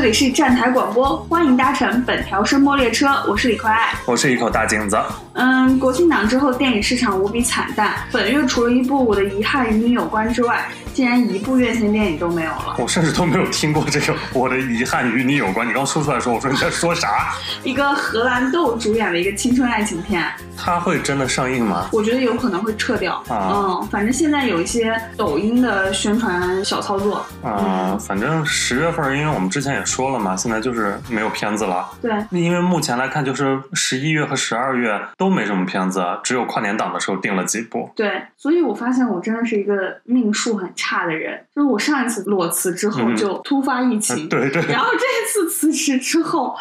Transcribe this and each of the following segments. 这里是站台广播，欢迎搭乘本条声波列车，我是李快爱，我是一口大井子。国庆档之后电影市场无比惨淡，本月除了一部《我的遗憾与你有关》之外，竟然一部院线电影都没有了。我甚至都没有听过这个《我的遗憾与你有关》，你刚说出来的时候，我说你在说啥？一个荷兰豆主演的一个青春爱情片，它会真的上映吗？我觉得有可能会撤掉。反正现在有一些抖音的宣传小操作。反正10月份，因为我们之前也说了嘛，现在就是没有片子了。对，因为目前来看，就是11月和12月都没什么片子，只有跨年档的时候定了几部。对，所以我发现我真的是一个命数很差的人，就是我上一次裸辞之后就突发疫情，对，然后这次辞职之后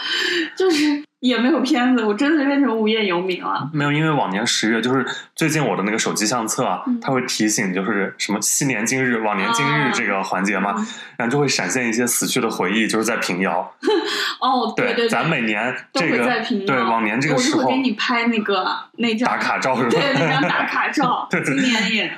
就是也没有片子，我真的变成无业游民了。没有，因为往年10月就是最近我的那个手机相册啊，它会提醒就是什么昔年今日、往年今日这个环节嘛，然后就会闪现一些死去的回忆，就是在平遥。哦，对，咱每年这个对往年这个时候，我会给你拍那张打卡照是吧？对，那张打卡照，今年也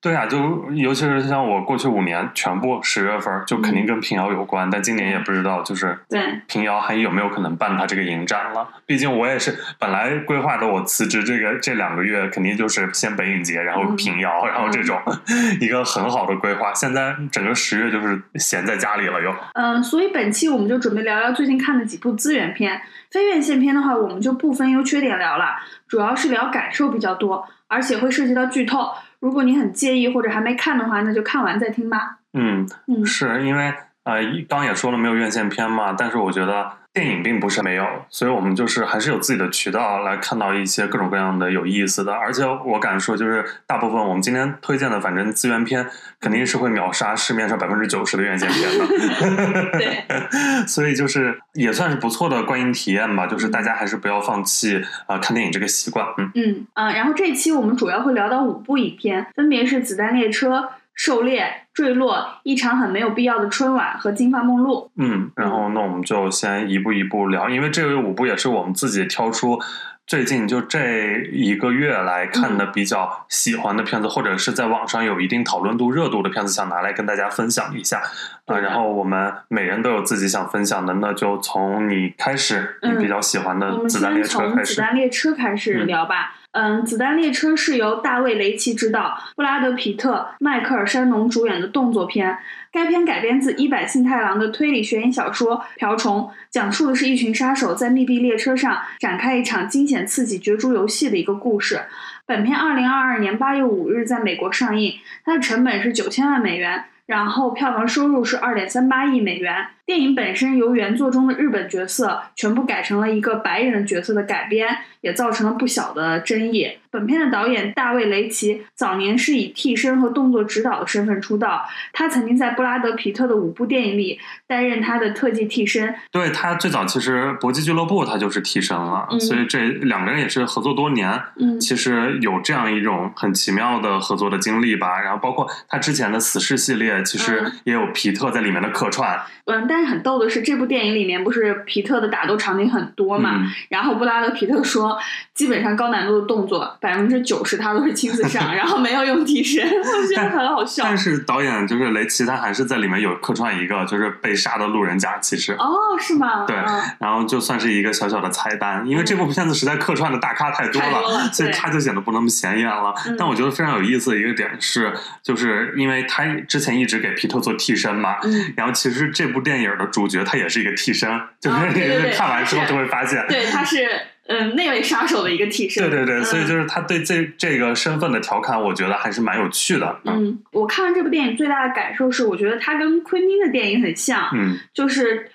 对啊，就尤其是像我过去5年全部10月份就肯定跟平遥有关，但今年也不知道就是平遥还有没有可能办它这个影展了。毕竟我也是本来规划的，我辞职这2个月肯定就是先北影节，然后平遥，然后这种一个很好的规划。现在整个10月就是闲在家里了又。所以本期我们就准备聊聊最近看的几部资源片，非院线片的话我们就不分优缺点聊了，主要是聊感受比较多，而且会涉及到剧透。如果你很介意或者还没看的话，那就看完再听吧。是因为刚也说了没有院线片嘛，但是我觉得电影并不是没有，所以我们就是还是有自己的渠道来看到一些各种各样的有意思的。而且我敢说，就是大部分我们今天推荐的反正资源片肯定是会秒杀市面上90%的院线片的。对，所以就是也算是不错的观影体验吧，就是大家还是不要放弃看电影这个习惯。然后这期我们主要会聊到5部影片，分别是《子弹列车》、狩猎、坠落、一场很没有必要的春晚和金发梦露。然后那我们就先一步一步聊，因为这5部也是我们自己挑出最近就这1个月来看的比较喜欢的片子，或者是在网上有一定讨论度热度的片子，想拿来跟大家分享一下。然后我们每人都有自己想分享的，那就从你开始，你比较喜欢的子弹列车开始。我们先从子弹列车开始聊吧。子弹列车是由大卫·雷奇执导，布拉德·皮特、迈克尔·山农主演的动作片。该片改编自伊坂幸太郎的推理悬疑小说《瓢虫》，讲述的是一群杀手在密闭列车上展开一场惊险刺激角逐游戏的一个故事。本片2022年8月5日在美国上映，它的成本是$9000万，然后票房收入是$2.38亿。电影本身由原作中的日本角色全部改成了一个白人角色的改编，也造成了不小的争议。本片的导演大卫·雷奇早年是以替身和动作指导的身份出道，他曾经在布拉德·皮特的5部电影里担任他的特技替身。对，他最早其实《搏击俱乐部》他就是替身了，所以这2个人也是合作多年，其实有这样一种很奇妙的合作的经历吧。然后包括他之前的《死侍》系列，其实也有皮特在里面的客串。但是很逗的是，这部电影里面不是皮特的打斗场景很多嘛，然后布拉德皮特说基本上高难度的动作90%他都是亲自上，然后没有用替身，我觉得很好笑。但是导演就是雷奇，他还是在里面有客串一个就是被杀的路人甲，其实是吗？对，然后就算是一个小小的菜单，因为这部片子实在客串的大咖太多了，所以他就显得不那么显眼了。但我觉得非常有意思的一个点是，就是因为他之前一直给皮特做替身嘛，然后其实这部电影的主角他也是一个替身，就是看完之后就会发现，对，他是那位杀手的一个替身。对，所以就是他对这个身份的调侃，我觉得还是蛮有趣的。我看完这部电影最大的感受是，我觉得他跟昆汀的电影很像，就是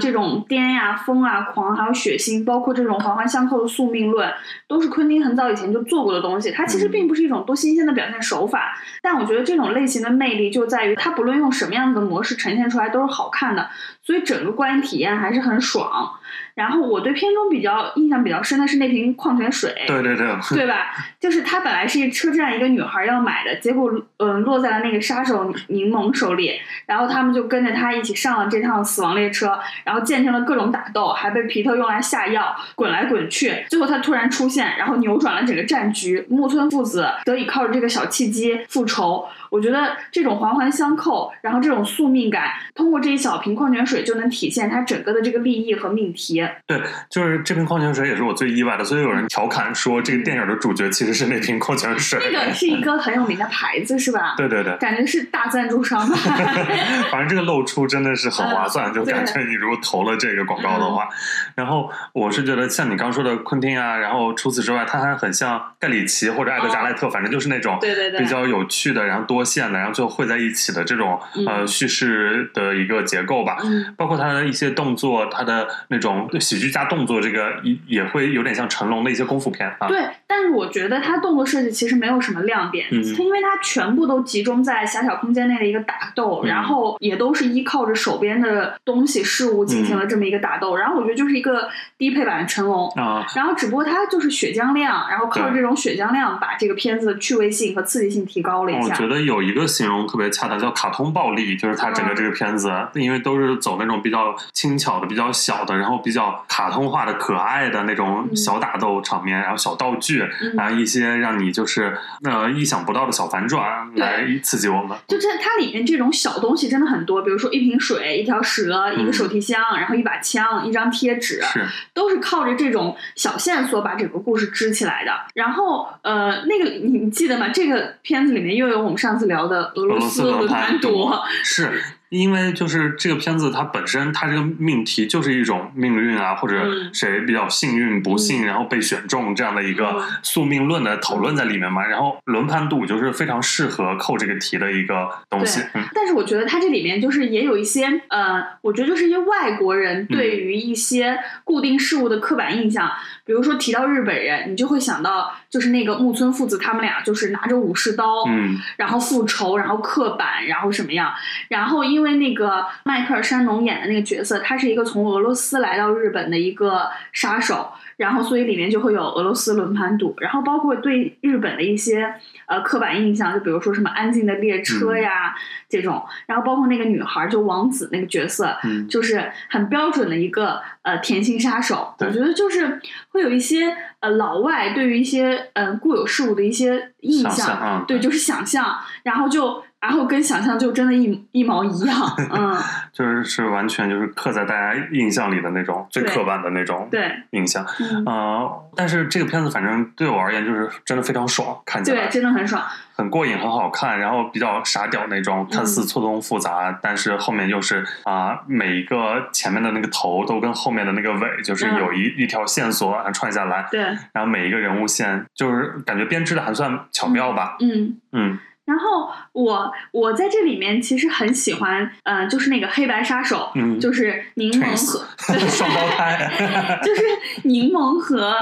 这种癫呀、疯啊、狂，还有血腥，包括这种环环相扣的宿命论，都是昆汀很早以前就做过的东西。它其实并不是一种多新鲜的表现手法，但我觉得这种类型的魅力就在于它不论用什么样的模式呈现出来都是好看的，所以整个观影体验还是很爽。然后我对片中印象比较深的是那瓶矿泉水，对吧？就是它本来是车站一个女孩要买的，结果落在了那个杀手柠檬手里，然后他们就跟着他一起上了这趟死亡列车，然后见证了各种打斗，还被皮特用来下药，滚来滚去。最后他突然出现，然后扭转了整个战局。木村父子得以靠着这个小契机复仇。我觉得这种环环相扣，然后这种宿命感，通过这一小瓶矿泉水就能体现它整个的这个立意和命题。对，就是这瓶矿泉水也是我最意外的，所以有人调侃说这个电影的主角其实是那瓶矿泉水。那个是一个很有名的牌子是吧？对对对，感觉是大赞助商吧。反正这个露出真的是很划算，就感觉你如果投了这个广告的话。然后我是觉得像你刚说的昆汀啊，然后除此之外他还很像盖里奇或者艾德加莱特，反正就是那种比较有趣的，然后多线的，然后最后汇在一起的这种叙事的一个结构吧。包括他的一些动作，他的那种喜剧加动作，这个也会有点像成龙的一些功夫片啊。对，但是我觉得他动作设计其实没有什么亮点，因为他全部都集中在狭小空间内的一个打斗，然后也都是依靠着手边的东西事物进行了这么一个打斗。然后我觉得就是一个低配版的成龙啊，然后只不过他就是血浆量，然后靠这种血浆量把这个片子的趣味性和刺激性提高了一下。我觉得有一个形容特别恰当，叫卡通暴力，就是他整个这个片子因为都是走那种比较轻巧的、比较小的，然后比较卡通化的可爱的那种小打斗场面，然后小道具，然后一些让你就是意想不到的小反转来刺激我们。就是它里面这种小东西真的很多，比如说一瓶水、一条蛇、一个手提箱，然后一把枪、一张贴纸，都是靠着这种小线索把整个故事支起来的。然后那个你记得吗？这个片子里面又有我们上次聊的俄罗斯轮盘赌，是因为就是这个片子它本身它这个命题就是一种命运啊，或者谁比较幸运不幸然后被选中这样的一个宿命论的讨论在里面嘛。然后轮盘赌就是非常适合扣这个题的一个东西。但是我觉得它这里面就是也有一些我觉得就是一些外国人对于一些固定事物的刻板印象，比如说提到日本人你就会想到就是那个木村父子他们俩就是拿着武士刀然后复仇，然后刻板，然后什么样。然后因为那个迈克尔·山农演的那个角色，他是一个从俄罗斯来到日本的一个杀手，然后所以里面就会有俄罗斯轮盘赌，然后包括对日本的一些刻板印象，就比如说什么安静的列车呀这种。然后包括那个女孩就王子那个角色就是很标准的一个甜心杀手。我觉得就是会有一些老外对于一些固有事物的一些印象对，就是想象，然后跟想象就真的一毛一样，就是完全就是刻在大家印象里的那种最刻板的那种印象。但是这个片子反正对我而言就是真的非常爽，看起来对真的很爽，很过瘾，很好看，然后比较傻屌那种，看似错综复杂，但是后面又是每一个前面的那个头都跟后面的那个尾就是有一条线索串下来，对，然后每一个人物线就是感觉编织的还算巧妙吧。然后我在这里面其实很喜欢就是那个黑白杀手，就是柠檬和双胞胎，就是柠檬和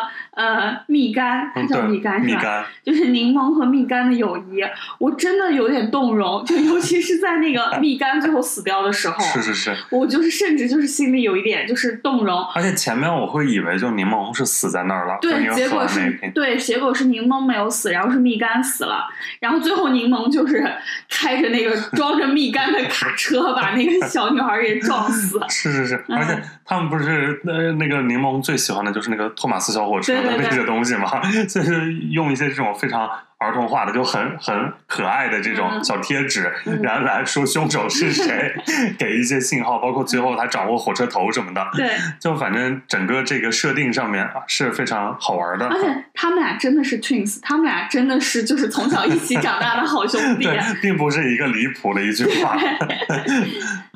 蜜柑，它叫蜜柑是吧？就是柠檬和蜜柑的友谊，我真的有点动容，就尤其是在那个蜜柑最后死掉的时候，是，我就是甚至就是心里有一点就是动容。而且前面我会以为就柠檬是死在那儿了，结果是柠檬没有死，然后是蜜柑死了，然后最后柠檬就是开着那个装着蜜柑的卡车把那个小女孩也撞死了。是，而且他们不是那个柠檬最喜欢的就是那个托马斯小火车的那些东西嘛，就是用一些这种非常儿童化的就很可爱的这种小贴纸，然后来说凶手是谁，给一些信号，包括最后他掌握火车头什么的。对，就反正整个这个设定上面是非常好玩的。而且他们俩真的是 twins， 他们俩真的是就是从小一起长大的好兄弟。对，并不是一个离谱的一句话。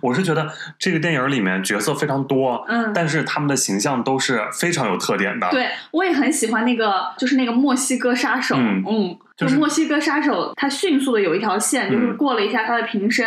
我是觉得这个电影里面角色非常多，但是他们的形象都是非常有特点的。对，我也很喜欢那个就是那个墨西哥杀手，就是墨西哥杀手，他迅速的有一条线，就是过了一下他的瓶身，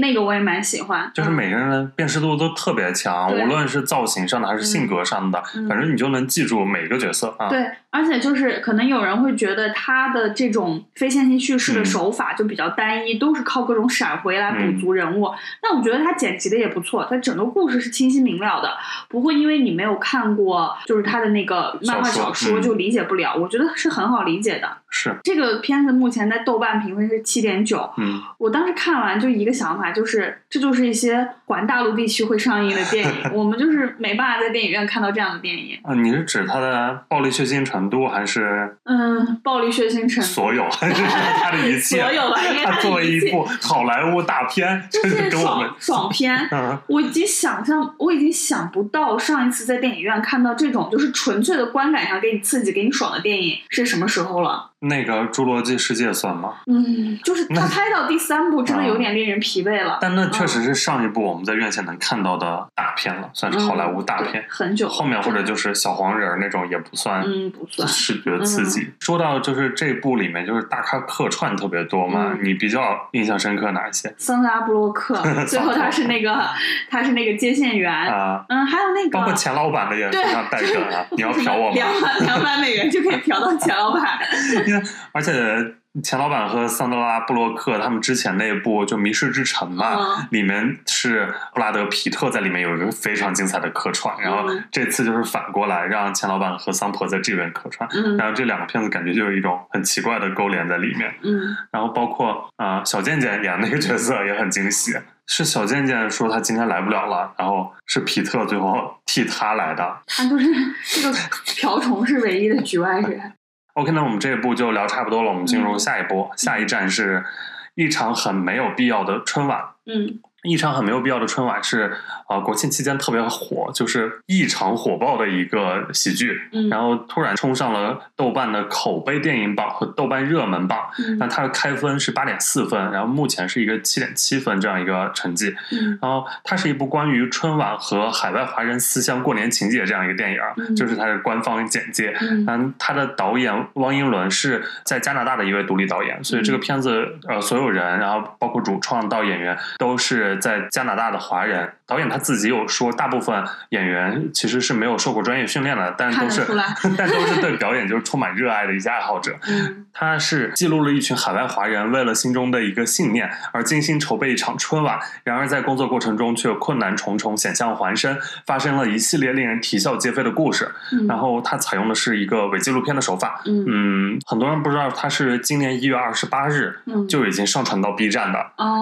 那个我也蛮喜欢。就是每个人的辨识度都特别强，无论是造型上的还是性格上的，反正你就能记住每个角色啊。对，而且就是可能有人会觉得他的这种非线性叙事的手法就比较单一，都是靠各种闪回来补足人物。但我觉得他剪辑的也不错，他整个故事是清晰明了的，不会因为你没有看过就是他的那个漫画小说就理解不了，我觉得是很好理解的。是这个片子目前在豆瓣评分是 7.9。嗯，我当时看完就一个想法，就是这就是一些环大陆地区会上映的电影，我们就是没办法在电影院看到这样的电影。啊，你是指它的暴力血腥程度还是？嗯，暴力血腥程度所有还是它的一切？所有吧，因为它作为一部好莱坞大片，就是爽片。嗯，我已经想不到上一次在电影院看到这种就是纯粹的观感上给你刺激、给你爽的电影是什么时候了。那个《侏罗纪世界》算吗？嗯，就是他拍到第3部真的有点令人疲惫了。但那确实是上一部我们在院线能看到的大片了，算是好莱坞大片。很久。后面或者就是小黄人那种也不算，不算视觉刺激。说到就是这部里面就是大咖客串特别多嘛，你比较印象深刻哪一些？桑德拉·布洛克，最后他是那个接线员啊，还有那个包括钱老板的也非常带梗啊，你要嫖我吗？200美元就可以嫖到钱老板。而且钱老板和桑德拉布洛克他们之前那一部就《迷失之城》嘛，里面是布拉德皮特在里面有一个非常精彩的客串，然后这次就是反过来让钱老板和桑婆在这边客串，然后这两个片子感觉就有一种很奇怪的勾连在里面。然后包括小贱贱演那个角色也很惊喜，是小贱贱说他今天来不了了，然后是皮特最后替他来的，他就是这个瓢虫是唯一的局外人。OK， 那我们这一步就聊差不多了，我们进入下一步。下一站是一场很没有必要的春晚。一场很没有必要的春晚是国庆期间特别火，就是异常火爆的一个喜剧，然后突然冲上了豆瓣的口碑电影榜和豆瓣热门榜，那它的开分是 8.4 分，然后目前是一个 7.7 分这样一个成绩。然后它是一部关于春晚和海外华人思乡过年情节这样一个电影，就是它的官方简介。它的导演汪英伦是在加拿大的一位独立导演，所以这个片子所有人，然后包括主创到演员都是在加拿大的华人。导演他自己有说，大部分演员其实是没有受过专业训练的，但都是对表演就是充满热爱的一些爱好者。他是记录了一群海外华人为了心中的一个信念而精心筹备一场春晚，然而在工作过程中却困难重重，险象环生，发生了一系列令人啼笑皆非的故事。然后他采用的是一个伪纪录片的手法。很多人不知道他是今年1月28日就已经上传到 B 站的。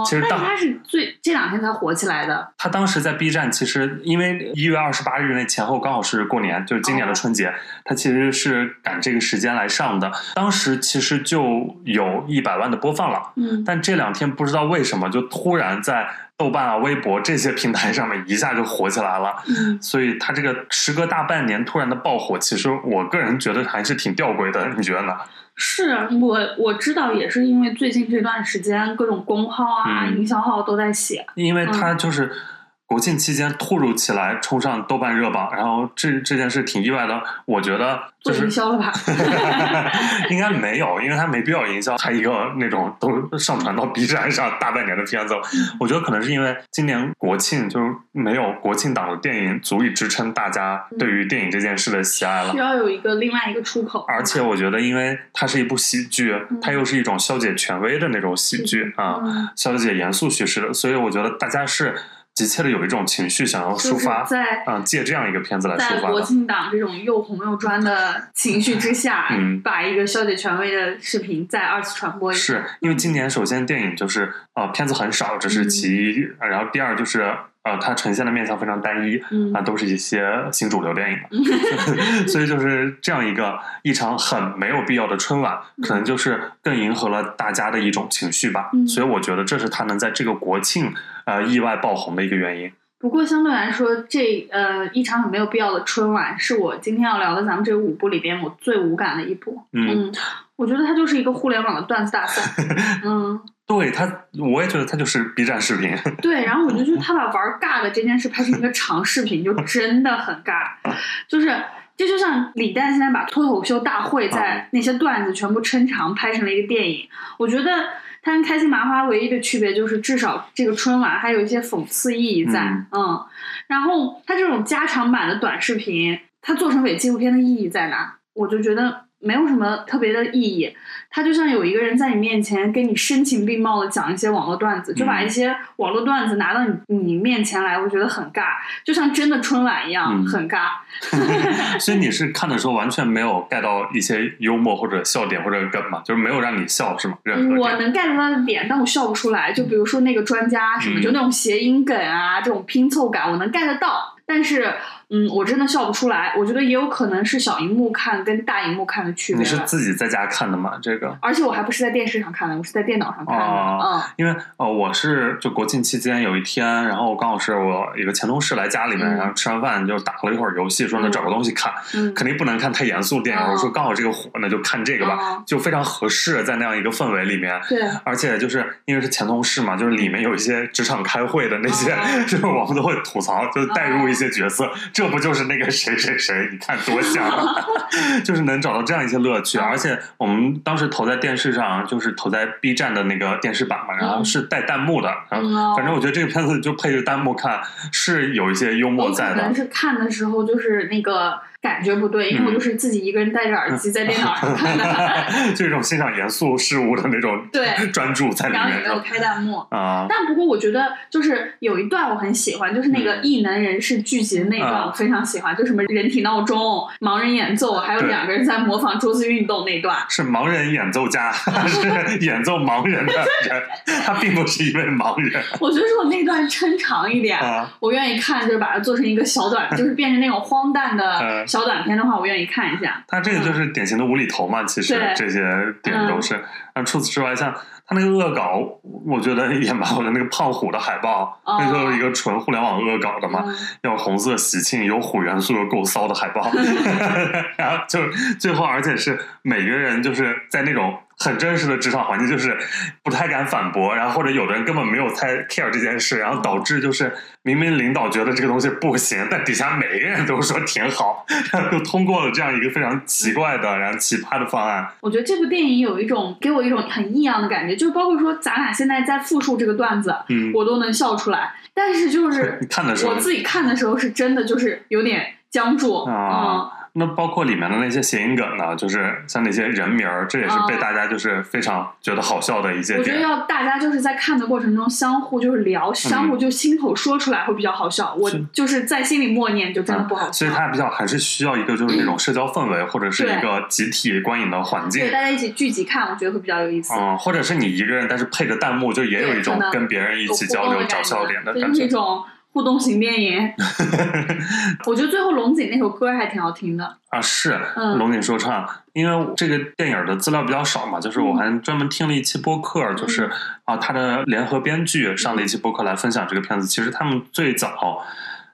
其实他是这两天才火起来的。他当时在 B 站，其实因为1月28日那前后刚好是过年，就是今年的春节，他其实是赶这个时间来上的。当时其实就有100万的播放了，但这两天不知道为什么就突然在豆瓣啊、微博这些平台上面一下就火起来了。所以他这个时隔大半年突然的爆火，其实我个人觉得还是挺吊诡的，你觉得呢？是我知道，也是因为最近这段时间各种公号啊、营销号都在写，因为它就是国庆期间突如其来冲上豆瓣热榜，然后这件事挺意外的，我觉得做营销了吧？应该没有，因为他没必要营销他一个那种都上传到 B 站上大半年的片子。我觉得可能是因为今年国庆就是没有国庆档的电影足以支撑大家对于电影这件事的喜爱了，需要有另外一个出口。而且我觉得因为它是一部喜剧，它又是一种消解权威的那种喜剧消解严肃叙事的，所以我觉得大家是急切的有一种情绪想要抒发，借这样一个片子来抒发。在国庆档这种又红又专的情绪之下，把一个消解权威的视频再二次传播一下。是因为今年首先电影就是片子很少，这是其一，然后第二就是它呈现的面向非常单一，都是一些新主流电影。所以就是这样一场很没有必要的春晚，可能就是更迎合了大家的一种情绪吧。所以我觉得这是它能在这个国庆意外爆红的一个原因。不过相对来说，这一场很没有必要的春晚是我今天要聊的咱们这5部里边我最无感的一部。我觉得它就是一个互联网的段子大赛。对它，我也觉得它就是 B 站视频。对，然后我就觉得他把玩尬的这件事拍成一个长视频，就真的很尬。就是这就像李诞现在把脱口秀大会在那些段子全部抻长拍成了一个电影。我觉得它跟开心麻花唯一的区别就是，至少这个春晚还有一些讽刺意义在。然后它这种加长版的短视频，它做成伪纪录片的意义在哪？我就觉得没有什么特别的意义，它就像有一个人在你面前跟你声情并茂的讲一些网络段子，就把一些网络段子拿到你面前来，我觉得很尬，就像真的春晚一样，很尬。所以你是看的时候完全没有 get 到一些幽默或者笑点或者梗嘛？就是没有让你笑是吗？我能 get 到他的点，但我笑不出来。就比如说那个专家什么，就那种谐音梗啊，这种拼凑感，我能 get 得到。但是，我真的笑不出来。我觉得也有可能是小荧幕看跟大荧幕看的区别。你是自己在家看的吗？这个？而且我还不是在电视上看的，我是在电脑上看的。因为我是就国庆期间有一天，然后刚好是我一个前同事来家里面，然后吃完饭就打了一会儿游戏，说那找个东西看，肯定不能看太严肃的电影。我说刚好这个火，那就看这个吧，就非常合适在那样一个氛围里面。对，而且就是因为是前同事嘛，就是里面有一些职场开会的那些，就是我们都会吐槽，就带入一些。这角色，这不就是那个谁谁谁？你看多像，就是能找到这样一些乐趣。而且我们当时投在电视上，就是投在 B 站的那个电视版嘛，然后是带弹幕的。然后反正我觉得这个片子就配着弹幕看，是有一些幽默在的。可能是看的时候就是那个。感觉不对，因为我就是自己一个人戴着耳机在电脑上看的，这种欣赏严肃事物的那种专注在里面。然后也没有开弹幕啊，但不过我觉得就是有一段我很喜欢，就是那个异能人士聚集的那段我非常喜欢，就什么人体闹钟、盲人演奏，还有两个人在模仿桌子运动那段。是盲人演奏家，是演奏盲人的人，他并不是一位盲人。我觉得如果那段抻长一点，我愿意看，就是把它做成一个小短，就是变成那种荒诞的。小短片的话我愿意看一下，它这个就是典型的无厘头嘛，其实这些点都是。除此之外，像他那个恶搞我觉得也蛮好的，那个胖虎的海报，那就是一个纯互联网恶搞的嘛，有红色喜庆有虎元素有够骚的海报。然后就是最后，而且是每个人就是在那种很真实的职场环境，就是不太敢反驳，然后或者有的人根本没有太 care 这件事，然后导致就是明明领导觉得这个东西不行，但底下每个人都说挺好，然后就通过了这样一个非常奇怪的然后奇葩的方案。我觉得这部电影有一种给我一种很异样的感觉，就包括说咱俩现在在复述这个段子，我都能笑出来，但是就是我自己看的时候是真的就是有点僵住啊。那包括里面的那些谐音梗呢，就是像那些人名，这也是被大家就是非常觉得好笑的一些点。我觉得要大家就是在看的过程中相互就是聊，相互就亲口说出来会比较好笑。我就是在心里默念就真的不好笑。所以它比较还是需要一个就是那种社交氛围，或者是一个集体观影的环境，对大家一起聚集看，我觉得会比较有意思。或者是你一个人，但是配着弹幕，就也有一种跟别人一起交流找笑点的感觉。互动型电影。我觉得最后龙井那首歌还挺好听的啊，是龙井说唱。因为这个电影的资料比较少嘛，就是我还专门听了一期播客，就是他的联合编剧上了一期播客来分享这个片子。其实他们最早，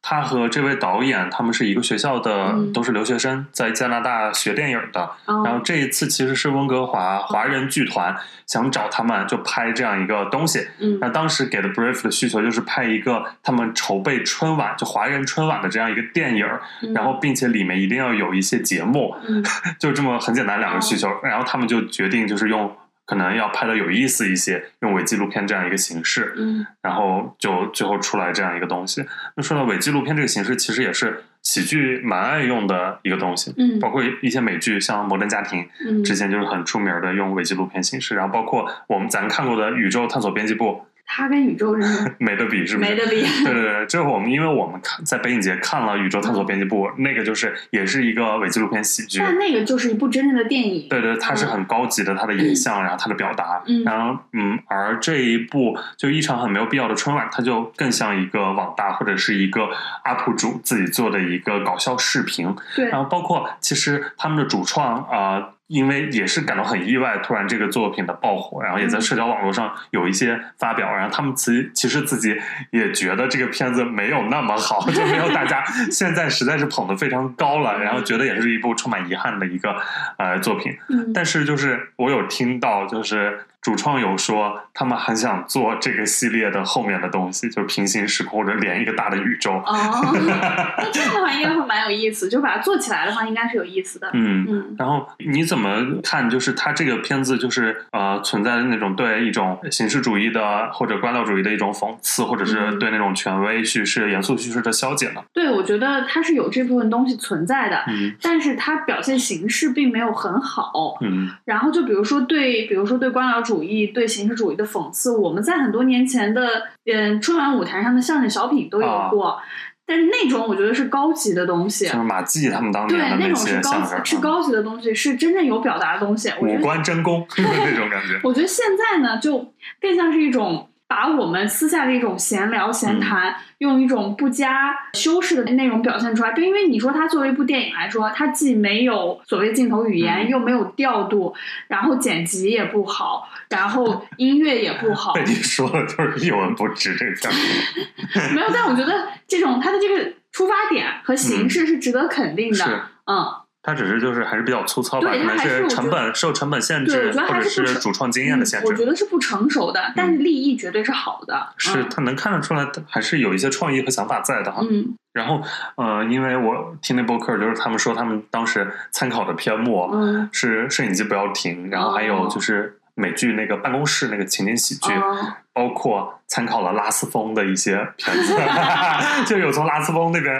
他和这位导演他们是一个学校的，都是留学生，在加拿大学电影的。然后这一次其实是温哥华华人剧团想找他们就拍这样一个东西。那当时给的 brief 的需求就是拍一个他们筹备春晚，就华人春晚的这样一个电影，然后并且里面一定要有一些节目，就这么很简单两个需求。然后他们就决定就是用可能要拍的有意思一些，用伪纪录片这样一个形式，然后就最后出来这样一个东西。那说到伪纪录片这个形式，其实也是喜剧蛮爱用的一个东西，包括一些美剧像《摩登家庭》之前就是很出名的用伪纪录片形式，然后包括我们咱看过的《宇宙探索编辑部》，它跟宇宙是没得比，是不是？没得比。对对对，这会我们因为我们看在北影节看了《宇宙探索编辑部》，那个就是也是一个伪纪录片喜剧，但那个就是一部真正的电影。对对，它是很高级的，它的影像，然后它的表达，然后而这一部就一场很没有必要的春晚，它就更像一个网大或者是一个 UP 主自己做的一个搞笑视频。对，然后包括其实他们的主创因为也是感到很意外突然这个作品的爆火，然后也在社交网络上有一些发表，然后他们其实自己也觉得这个片子没有那么好，就没有大家现在实在是捧得非常高了，然后觉得也是一部充满遗憾的一个作品。但是就是我有听到就是主创有说他们很想做这个系列的后面的东西，就是平行时空或者连一个大的宇宙。哦，那这样的话应该会蛮有意思，就把它做起来的话应该是有意思的。嗯，然后你怎么看就是它这个片子就是存在那种对一种形式主义的或者官僚主义的一种讽刺，或者是对那种权威叙事严肃叙事的消解呢？对，我觉得它是有这部分东西存在的，但是它表现形式并没有很好。然后就比如说对官僚主义对形式主义的讽刺，我们在很多年前的春晚舞台上的相声小品都有过，但是那种我觉得是高级的东西，像马季他们当年的那些相声，对，那种是高级的东西，是真正有表达的东西，五官真功那种感觉。我觉得现在呢，就更像是一种把我们私下的一种闲聊闲谈，用一种不加修饰的内容表现出来。就因为你说它作为一部电影来说，它既没有所谓镜头语言，又没有调度，然后剪辑也不好，然后音乐也不好。被你说的就是一文不值这个。没有，但我觉得这种它的这个出发点和形式是值得肯定的。它只是就是还是比较粗糙吧，可能是成本限制，或者是主创经验的限制。我觉得是不成熟的，但是利益绝对是好的。是，他能看得出来，还是有一些创意和想法在的哈。然后因为我听那播客，就是他们说他们当时参考的篇目是摄影机不要停，然后还有就是美剧那个办公室那个情景喜剧，包括参考了拉斯风的一些片子，就有从拉斯风那边，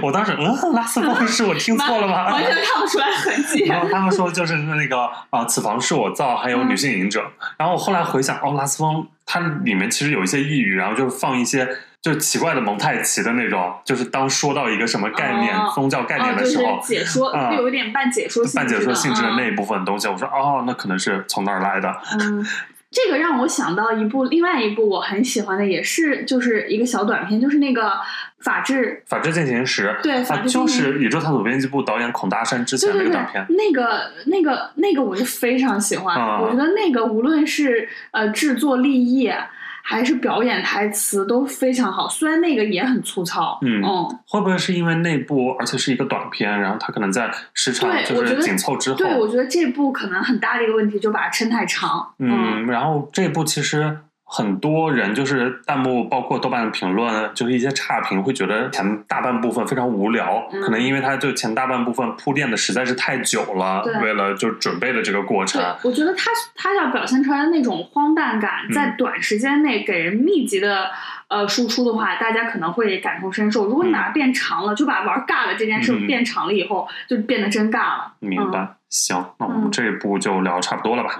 我当时拉斯风是我听错了吗？完全看不出来痕迹。然后他们说就是那个此房是我造，还有女性瘾者。然后我后来回想，拉斯风它里面其实有一些抑郁，然后就放一些就是奇怪的蒙太奇的那种，就是当说到一个什么概念、宗教概念的时候，就是解说，有一点半解说性质的那一部分东西，我说那可能是从那儿来的。这个让我想到另外一部我很喜欢的，也是就是一个小短片，就是那个法治进行时。对，就是宇宙探索编辑部导演孔大山之前那个短片。对，那个我是非常喜欢。我觉得那个无论是制作立意还是表演台词都非常好，虽然那个也很粗糙。会不会是因为那部而且是一个短片，然后它可能在时长就是紧凑之后，对，我觉得这部可能很大的一个问题就把它撑太长。然后这部其实很多人就是弹幕包括豆瓣的评论，就是一些差评会觉得前大半部分非常无聊，可能因为它就前大半部分铺垫的实在是太久了，为了就准备的这个过程。我觉得它要表现出来的那种荒诞感，在短时间内给人密集的输出的话，大家可能会感同身受。如果你把它变长了，就把玩尬的这件事变长了以后，就变得真尬了。明白。行，那我们这一步就聊差不多了吧。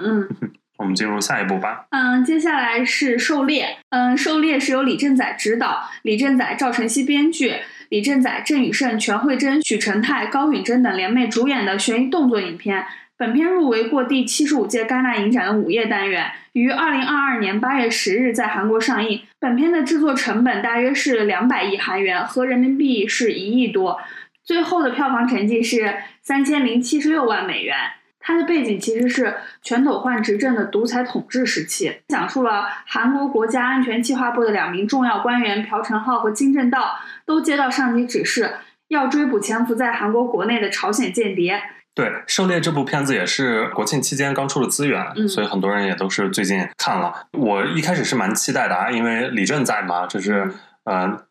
我们进入下一步吧。接下来是狩猎。狩猎是由李正载执导，李正载、赵晨曦编剧，李正载、郑宇盛、全慧珍、许承泰、高允贞等联袂主演的悬疑动作影片。本片入围过第75届戛纳影展的午夜单元，于2022年8月10日在韩国上映。本片的制作成本大约是200亿韩元，合人民币是1亿多。最后的票房成绩是3076万美元。它的背景其实是全斗焕执政的独裁统治时期，讲述了韩国国家安全计划部的2名重要官员朴成浩和金正道都接到上级指示，要追捕潜伏在韩国国内的朝鲜间谍。对，狩猎这部片子也是国庆期间刚出的资源，所以很多人也都是最近看了。我一开始是蛮期待的因为李正载嘛，就是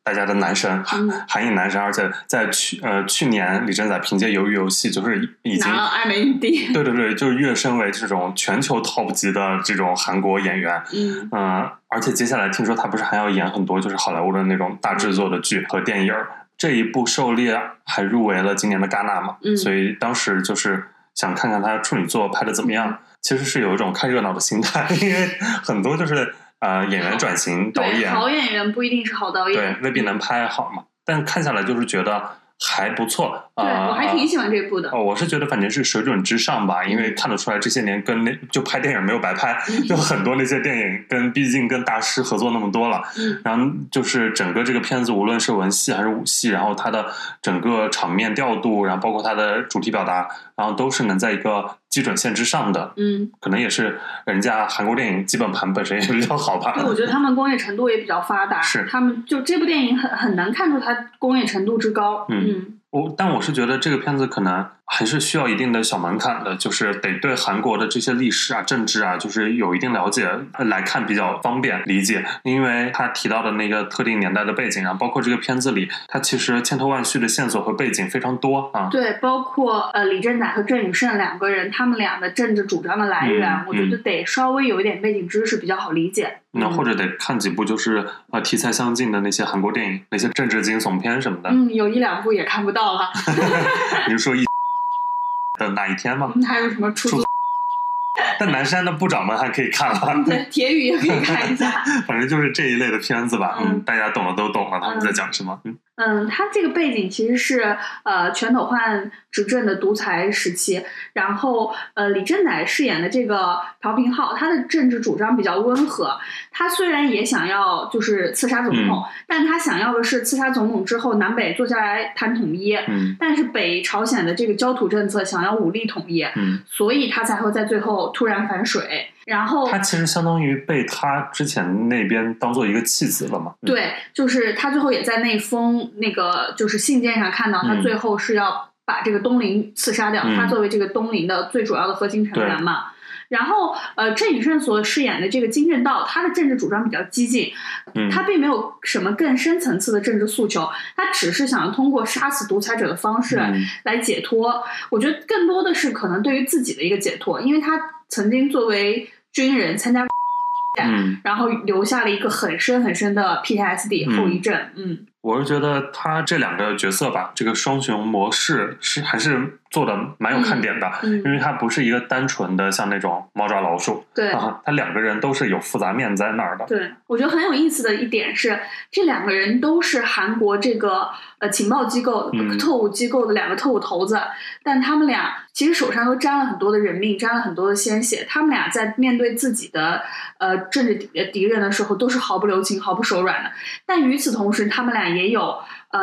大家的男神，韩影男神，而且在去年李正载凭借《鱿鱼游戏》就是已经拿了艾美帝，对，就是跃升为这种全球 top 级的这种韩国演员。而且接下来听说他不是还要演很多就是好莱坞的那种大制作的剧和电影。这一部《狩猎》还入围了今年的戛纳嘛，所以当时就是想看看他处女作拍的怎么样。其实是有一种看热闹的心态，因为很多就是演员转型导演，好演员不一定是好导演，对，未必能拍好嘛。但看下来就是觉得还不错。对，我还挺喜欢这部的。我是觉得反正是水准之上吧，因为看得出来这些年就拍电影没有白拍，就很多那些电影毕竟跟大师合作那么多了。然后就是整个这个片子，无论是文戏还是武戏，然后它的整个场面调度，然后包括它的主题表达，然后都是能在一个基准线之上的。可能也是人家韩国电影基本盘本身也比较好吧。对，我觉得他们工业程度也比较发达，是他们就这部电影很难看出它工业程度之高。但我是觉得这个片子可能还是需要一定的小门槛的，就是得对韩国的这些历史啊、政治啊，就是有一定了解来看比较方便理解。因为他提到的那个特定年代的背景啊，包括这个片子里，他其实千头万绪的线索和背景非常多啊。对，包括李正宰和郑宇盛两个人，他们俩的政治主张的来源，我觉得得稍微有一点背景知识比较好理解。那或者得看几部就是题材相近的那些韩国电影，那些政治惊悚片什么的。嗯，有一两部也看不到了。你是说一？的那一天吗？还有什么出租？但南山的部长们还可以看了，对，铁宇也可以看一下。反正就是这一类的片子吧，大家懂了都懂了，他们在讲什么。他这个背景其实是全斗焕执政的独裁时期，然后李正宰饰演的这个朴平浩，他的政治主张比较温和，他虽然也想要就是刺杀总统，但他想要的是刺杀总统之后南北坐下来谈统一，但是北朝鲜的这个焦土政策想要武力统一，所以他才会在最后突然反水。然后他其实相当于被他之前那边当做一个弃子了嘛。对，就是他最后也在那封那个就是信件上看到，他最后是要把这个东林刺杀掉，他作为这个东林的最主要的核心成员嘛。然后郑宇盛所饰演的这个金正道，他的政治主张比较激进，他并没有什么更深层次的政治诉求，他只是想要通过杀死独裁者的方式来解脱。我觉得更多的是可能对于自己的一个解脱，因为他曾经作为军人参加，然后留下了一个很深很深的 PTSD 后遗症。我是觉得他这两个角色吧，这个双雄模式是还是做的蛮有看点的，因为他不是一个单纯的像那种猫抓老鼠，对，他两个人都是有复杂面在那儿的。对，我觉得很有意思的一点是，这两个人都是韩国这个情报机构、特务机构的两个特务头子，但他们俩其实手上都沾了很多的人命，沾了很多的鲜血。他们俩在面对自己的政治敌人的时候，都是毫不留情、毫不手软的。但与此同时，他们俩也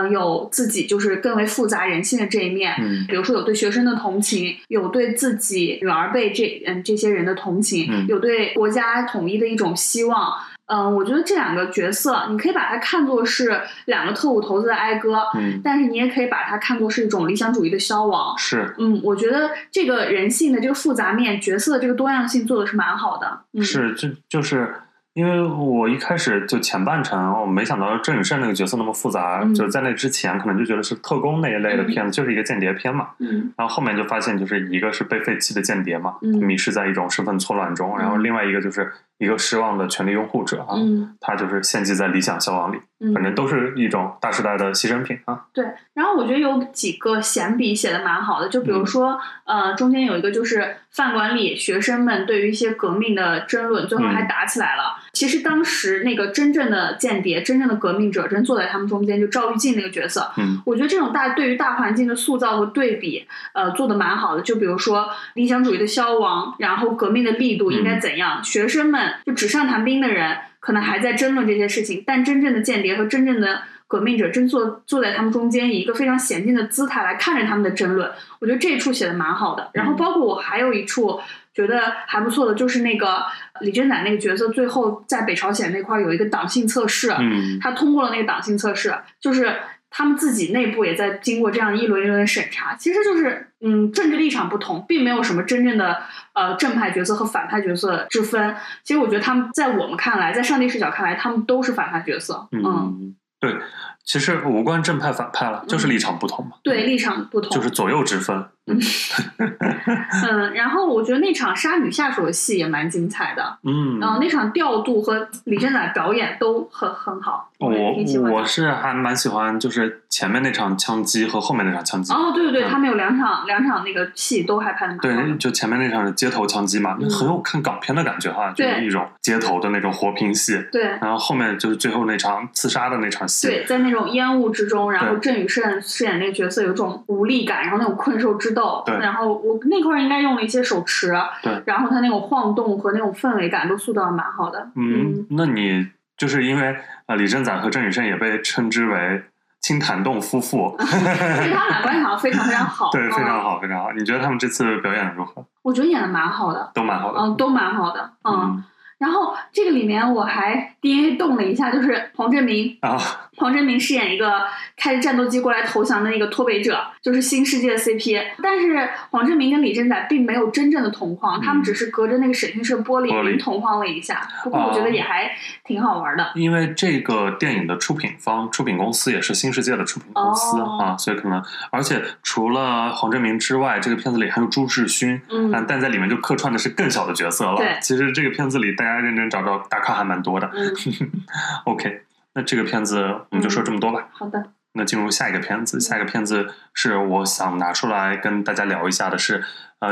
有自己就是更为复杂人性的这一面，比如说有对学生的同情，有对自己女儿辈这些人的同情，有对国家统一的一种希望。我觉得这两个角色，你可以把它看作是两个特务头子的哀歌，但是你也可以把它看作是一种理想主义的消亡。是，我觉得这个人性的这个复杂面，角色的这个多样性做的是蛮好的。是，就是因为我一开始就前半程我没想到郑宇盛那个角色那么复杂，就是在那之前可能就觉得是特工那一类的片子，就是一个间谍片嘛。然后后面就发现就是一个是被废弃的间谍嘛，迷失在一种身份错乱中，然后另外一个就是一个失望的权力拥护者啊，他就是献祭在理想消亡里，反正都是一种大时代的牺牲品啊。对，然后我觉得有几个闲笔写的蛮好的，就比如说中间有一个就是饭馆里学生们对于一些革命的争论，最后还打起来了。其实当时那个真正的间谍、真正的革命者，真坐在他们中间，就赵玉静那个角色。我觉得这种对于大环境的塑造和对比，做的蛮好的。就比如说理想主义的消亡，然后革命的力度应该怎样？学生们就纸上谈兵的人，可能还在争论这些事情，但真正的间谍和真正的革命者真坐在他们中间，以一个非常娴静的姿态来看着他们的争论。我觉得这一处写的蛮好的。然后包括我还有一处觉得还不错的，就是那个李正宰那个角色，最后在北朝鲜那块有一个党性测试，他通过了那个党性测试，就是他们自己内部也在经过这样一轮一轮的审查。其实就是政治立场不同，并没有什么真正的正派角色和反派角色之分。其实我觉得他们在我们看来，在上帝视角看来，他们都是反派角色。对，其实无关正派反派了，就是立场不同嘛。对，立场不同，就是左右之分。然后我觉得那场杀女下手的戏也蛮精彩的。然后那场调度和李正宰表演都很好。我是还蛮喜欢，就是前面那场枪击和后面那场枪击。哦，对对对，他们有两场那个戏都还拍的蛮好。对，就前面那场是街头枪击嘛，很有看港片的感觉哈，就是一种街头的那种活拼戏。对。然后后面就是最后那场刺杀的那场戏。对，在那种烟雾之中，然后郑宇盛饰演那个角色有种无力感，然后那种困兽之斗。对。然后我那块应该用了一些手持。对。然后他那种晃动和那种氛围感都塑造的蛮好的。那你就是因为李正宰和郑宇盛也被称之为清潭洞夫妇，对他们俩关系好像非常非常好。对，非常好，非常好。你觉得他们这次表演如何？我觉得演的蛮好的，都蛮好的，都蛮好的。然后这个里面我还 DA 动了一下，就是黄正明黄真明饰演一个开着战斗机过来投降的那个脱北者，就是新世界的 CP。 但是黄真明跟李珍仔并没有真正的同框，他们只是隔着那个审讯室玻璃同框了一下，不过我觉得也还挺好玩的。因为这个电影的出品公司也是新世界的出品公司、所以可能而且除了黄真明之外，这个片子里还有朱智勋、但在里面就客串的是更小的角色了。对，其实这个片子里大家认真找大咖还蛮多的、OK， 那这个片子我们就说这么多吧、好的，那进入下一个片子。下一个片子是我想拿出来跟大家聊一下的，是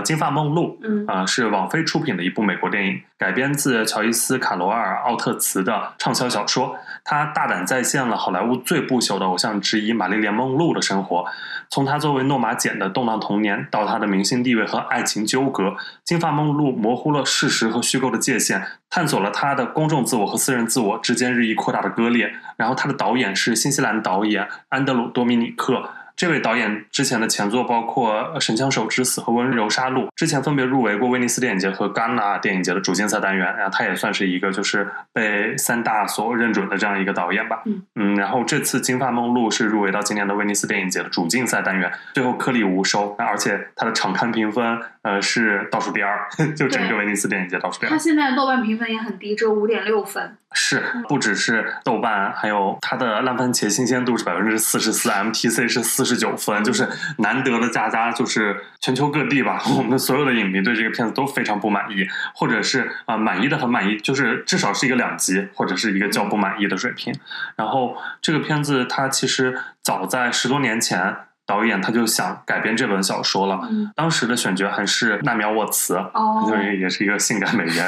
金发梦露，是网飞出品的一部美国电影，改编自乔伊斯·卡罗尔·奥特茨的畅销小说。他大胆再现了好莱坞最不朽的偶像之一玛丽莲·梦露的生活，从他作为诺玛简的动荡童年到他的明星地位和爱情纠葛，金发梦露模糊了事实和虚构的界限，探索了他的公众自我和私人自我之间日益扩大的割裂。然后他的导演是新西兰导演安德鲁·多米尼克，这位导演之前的前作包括《神枪手之死》和《温柔杀戮》，之前分别入围过威尼斯电影节和戛纳电影节的主竞赛单元。然后他也算是一个就是被三大所认准的这样一个导演吧。然后这次《金发梦露》是入围到今年的威尼斯电影节的主竞赛单元，最后颗粒无收，而且他的场刊评分是倒数第二，就整个威尼斯电影节倒数第二。他现在豆瓣评分也很低，只有 5.6 分。是，不只是豆瓣，还有它的烂番茄新鲜度是 44%， MTC 是49分，就是难得的大家就是全球各地吧，我们所有的影迷对这个片子都非常不满意，或者是满意的很满意，就是至少是一个两极或者是一个较不满意的水平。然后这个片子它其实早在10多年前导演他就想改编这本小说了，当时的选角还是纳苗沃茨，就是也是一个性感美人。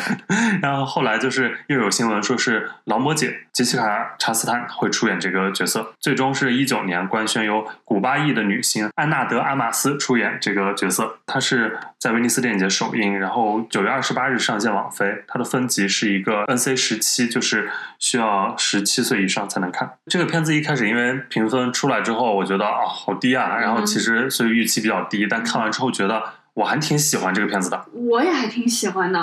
然后后来就是又有新闻说是劳模姐杰西卡·查斯坦会出演这个角色，最终是19年官宣由古巴裔的女星安娜德·阿马斯出演这个角色。她是在威尼斯电影节首映，然后9月28日上线网飞。她的分级是一个 NC17， 就是需要17岁以上才能看。这个片子一开始因为评分出来之后，我觉得好低啊，然后其实所以预期比较低，但看完之后觉得我还挺喜欢这个片子的。我也还挺喜欢的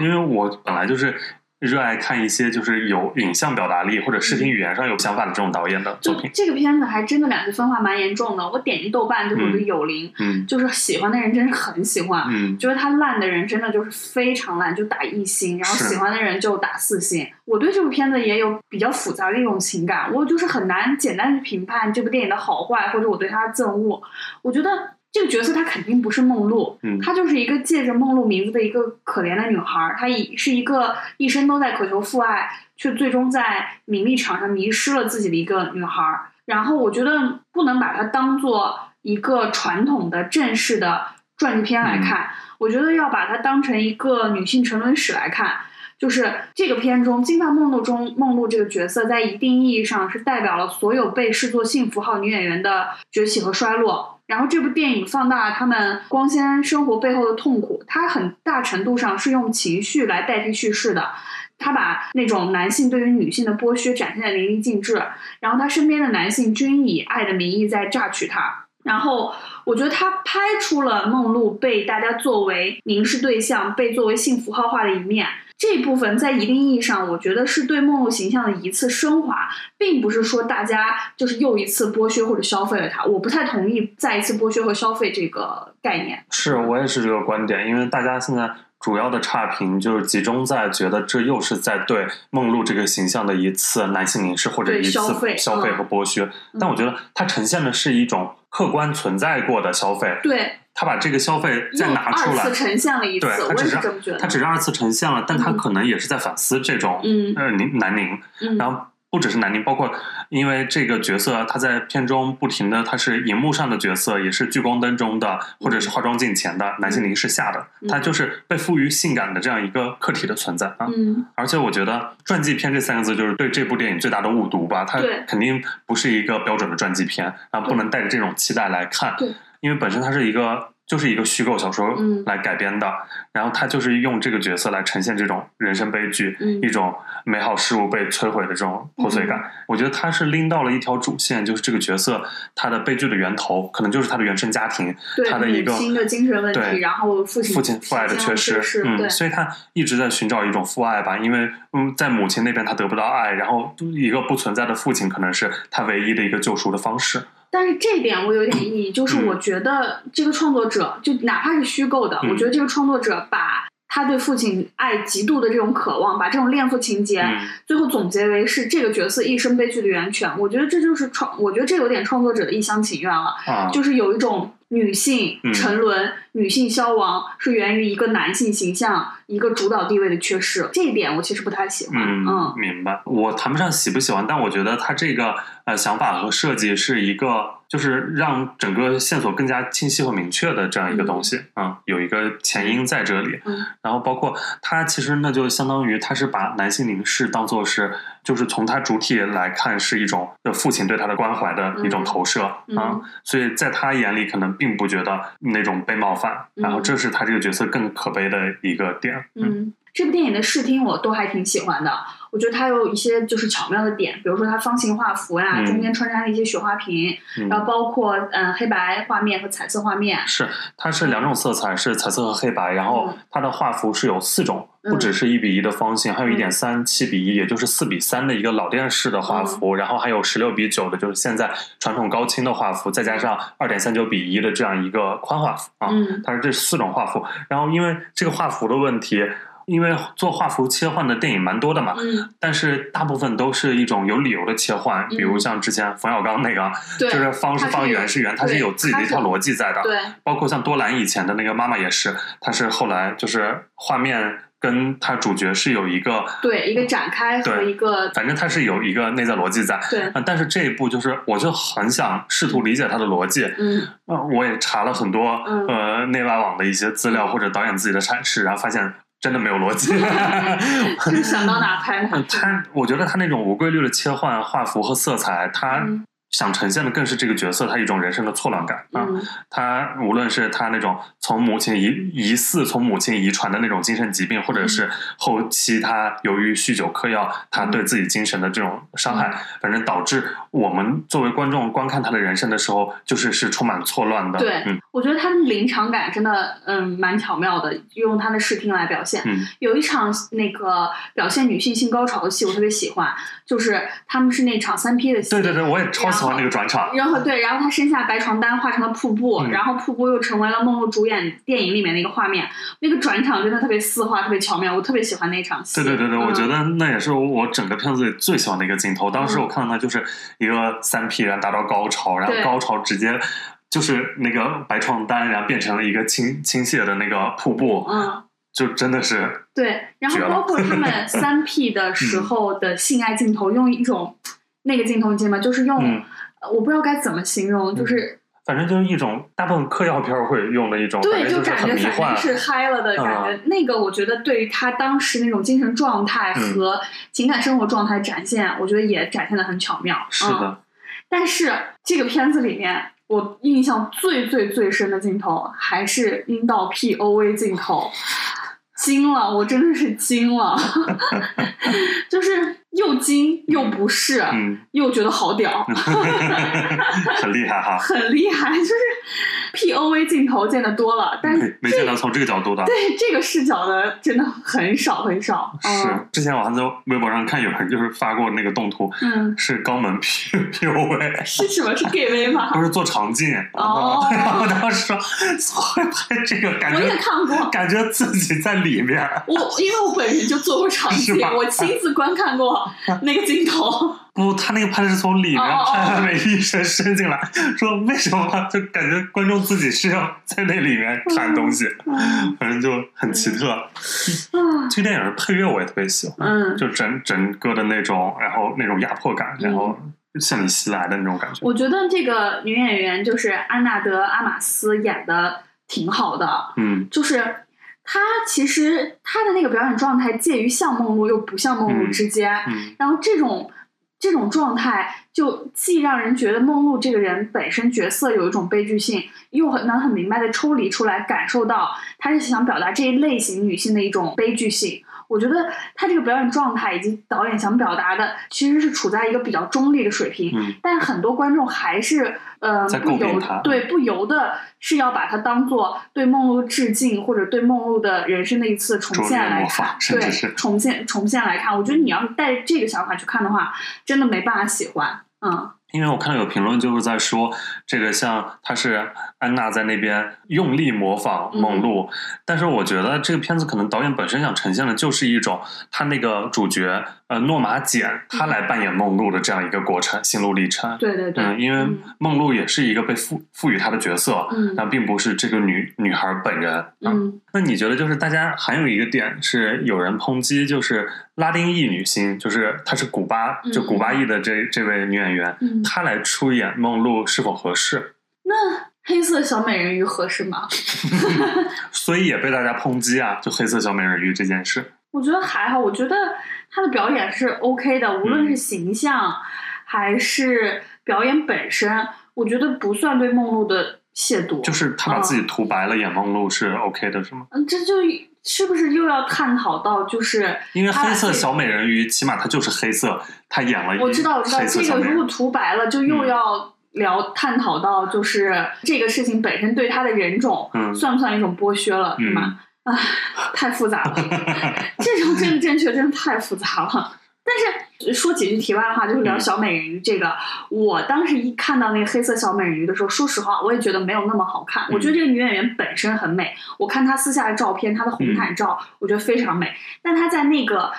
因为我本来就是热爱看一些就是有影像表达力或者视听语言上有想法的这种导演的作品。这个片子还真的两极分化蛮严重的，我点进豆瓣就是90，就是喜欢的人真是很喜欢，觉得他烂的人真的就是非常烂，就打1星，然后喜欢的人就打4星。我对这部片子也有比较复杂的一种情感，我就是很难简单去评判这部电影的好坏，或者我对他的憎恶。我觉得这个角色她肯定不是梦露，她就是一个借着梦露名字的一个可怜的女孩，她是一个一生都在渴求父爱，却最终在名利场上迷失了自己的一个女孩。然后我觉得不能把她当做一个传统的正式的传记片来看，我觉得要把她当成一个女性沉沦史来看。就是这个片中金发梦露中，梦露这个角色在一定意义上是代表了所有被视作幸福号女演员的崛起和衰落，然后这部电影放大了他们光鲜生活背后的痛苦，它很大程度上是用情绪来代替叙事的。他把那种男性对于女性的剥削展现得淋漓尽致，然后他身边的男性均以爱的名义在榨取他。然后我觉得他拍出了梦露被大家作为凝视对象，被作为幸福号化的一面，这部分在一定意义上我觉得是对梦露形象的一次升华，并不是说大家就是又一次剥削或者消费了他。我不太同意再一次剥削和消费这个概念。是，我也是这个观点，因为大家现在主要的差评就是集中在觉得这又是在对梦露这个形象的一次男性凝视或者一次消费和剥削，但我觉得它呈现的是一种客观存在过的消费。对，他把这个消费再拿出来，二次呈现了一次。对，他只是二次呈现了，但他可能也是在反思这种南宁，然后不只是南宁，包括因为这个角色他在片中不停的，他是荧幕上的角色，也是聚光灯中的，或者是化妆镜前的，男性凝视下的，他就是被赋予性感的这样一个客体的存在而且我觉得传记片这3个字就是对这部电影最大的误读吧，它肯定不是一个标准的传记片，然后不能带着这种期待来看。因为本身它是一个就是一个虚构小说来改编的，然后他就是用这个角色来呈现这种人生悲剧，一种美好事物被摧毁的这种破碎感。我觉得他是拎到了一条主线，就是这个角色他的悲剧的源头可能就是他的原生家庭，他的一个新的精神问题，然后父亲父爱的缺失，所以他一直在寻找一种父爱吧，因为在母亲那边他得不到爱，然后一个不存在的父亲可能是他唯一的一个救赎的方式。但是这点我有点异议，就是我觉得这个创作者就哪怕是虚构的，我觉得这个创作者把他对父亲爱极度的这种渴望，把这种恋父情节最后总结为是这个角色一生悲剧的源泉。我觉得这就是我觉得这有点创作者的一厢情愿了，就是有一种女性沉沦、女性消亡是源于一个男性形象一个主导地位的缺失，这一点我其实不太喜欢。明白。我谈不上喜不喜欢，但我觉得他这个想法和设计是一个就是让整个线索更加清晰和明确的这样一个东西，有一个前因在这里，然后包括他其实那就相当于他是把男性凝视当作是就是从他主体来看是一种父亲对他的关怀的一种投射，所以在他眼里可能并不觉得那种被冒犯，然后这是他这个角色更可悲的一个点。这部电影的视听我都还挺喜欢的，我觉得它有一些就是巧妙的点，比如说它方形画幅呀，中间穿插了一些雪花屏，然后包括黑白画面和彩色画面，是它是两种色彩，是彩色和黑白，然后它的画幅是有四种，不只是1:1的方形，还有1.37:1，也就是4:3的一个老电视的画幅，然后还有16:9的，就是现在传统高清的画幅，再加上2.39:1的这样一个宽画幅它是这四种画幅。然后因为这个画幅的问题，因为做画幅切换的电影蛮多的嘛，但是大部分都是一种有理由的切换，比如像之前冯小刚那个，就是方是方圆是圆，它是有自己的一套逻辑在的。对，包括像多兰以前的那个妈妈也是，它是后来就是画面跟他主角是有一个对一个展开和一个，反正他是有一个内在逻辑在。对，但是这一部就是我就很想试图理解他的逻辑。我也查了很多内外网的一些资料或者导演自己的阐释，然后发现真的没有逻辑就是想到哪拍哪。我觉得他那种无规律的切换画幅和色彩，他想呈现的更是这个角色他一种人生的错乱感他无论是他那种从母亲疑似从母亲遗传的那种精神疾病，或者是后期他由于酗酒嗑药他对自己精神的这种伤害，反正导致我们作为观众观看他的人生的时候是充满错乱的。对，我觉得他的临场感真的蛮巧妙的，用他的视听来表现。有一场那个表现女性性高潮的戏我特别喜欢，就是他们是那场3P的戏。对对对，我也超喜欢那个转场，然后他身下白床单化成了瀑布，然后瀑布又成为了梦露主演电影里面的一个画面，那个转场真的特别丝滑特别巧妙，我特别喜欢那场戏。对，我觉得那也是我整个片子里最喜欢的一个镜头。当时我看到它就是一个3P，然后达到高潮，然后高潮直接就是那个白床单，然后变成了一个倾泻的那个瀑布，就真的是对。然后包括他们3P的时候的性爱镜头用一种那个镜头你记吗？就是用我不知道该怎么形容，就是反正就是一种大部分嗑药片会用的一种，对，就感觉反正是嗨了的感觉。那个我觉得对于他当时那种精神状态和情感生活状态展现，我觉得也展现的很巧妙。是的，但是这个片子里面我印象最深的镜头还是阴道 POV 镜头，惊了，我真的是惊了就是又惊又不适，又觉得好屌很厉害哈，很厉害。就是 POV 镜头见得多了，但是没见到从这个角度的，对，这个视角的真的很少很少。是之前我还在微博上看有人就是发过那个动图，是肛门 POV 是什么？是 GV 吗？不是，做肠镜。然后当时说会拍这个，感觉我也看过，感觉自己在里面。因为我本人就做过肠镜，我亲自观看过那个镜头。不，他那个拍的是从里面拍，每一声伸进来，说为什么就感觉观众自己是要在那里面看东西，反正就很奇特。这个电影的配乐我也特别喜欢，就整个的那种，然后那种压迫感，然后向你袭来的那种感觉。我觉得这个女演员就是安娜德·阿玛斯演的挺好的，就是他其实他的那个表演状态介于像梦露又不像梦露之间，然后这种状态就既让人觉得梦露这个人本身角色有一种悲剧性，又能很明白的抽离出来，感受到她是想表达这一类型女性的一种悲剧性。我觉得她这个表演状态以及导演想表达的其实是处在一个比较中立的水平，但很多观众还是不由得是要把它当做对梦露致敬，或者对梦露的人生的一次重现来看，对，重现来看。我觉得你要带这个想法去看的话，真的没办法喜欢。因为我看到有评论就是在说这个像他是安娜在那边用力模仿梦露，但是我觉得这个片子可能导演本身想呈现的就是一种他那个主角诺玛简他来扮演梦露的这样一个过程，心路历程。对对对，因为梦露也是一个被赋予他的角色，那并不是这个女孩本人。那你觉得就是大家还有一个点是有人抨击，就是拉丁裔女星，就是她是古巴裔的这位女演员，她来出演梦露是否合适？那黑色小美人鱼合适吗？所以也被大家抨击啊，就黑色小美人鱼这件事。我觉得还好，我觉得她的表演是 OK 的，无论是形象还是表演本身，我觉得不算对梦露的亵渎。就是她把自己涂白了演梦露是 OK 的，是吗？这就是不是又要探讨到，就是因为黑色小美人鱼起码它就是黑色，它演了我知道这个如果涂白了就又要探讨到就是这个事情本身对它的人种算不算一种剥削了，是吗？太复杂了。这种政治正确真的太复杂了。但是说几句题外的话，就是聊小美人鱼这个，我当时一看到那个黑色小美人鱼的时候，说实话我也觉得没有那么好看。我觉得这个女演员本身很美，我看她私下的照片，她的红毯照我觉得非常美，但她在那个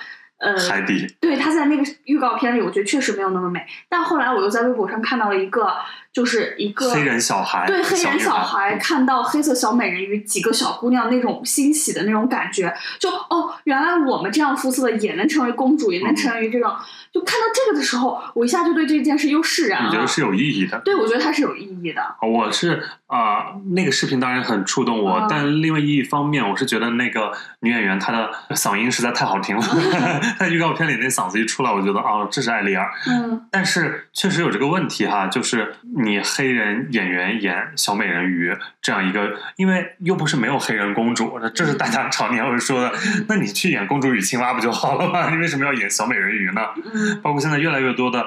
海底，对，她在那个预告片里我觉得确实没有那么美。但后来我又在微博上看到了一个，就是一个黑人小孩，对，黑人小孩看到黑色小美人鱼几个小姑娘那种欣喜的那种感觉，就原来我们这样肤色的也能成为公主，也能成为这种，就看到这个的时候我一下就对这件事又释然了。你觉得是有意义的？对，我觉得它是有意义的。我是那个视频当然很触动我，但另外一方面我是觉得那个女演员她的嗓音实在太好听了。在预告片里那嗓子一出来我觉得这是艾丽儿。但是确实有这个问题哈，就是你黑人演员演小美人鱼这样一个，因为又不是没有黑人公主，这是大家常年会说的，那你去演公主与青蛙不就好了吗？你为什么要演小美人鱼呢？包括现在越来越多的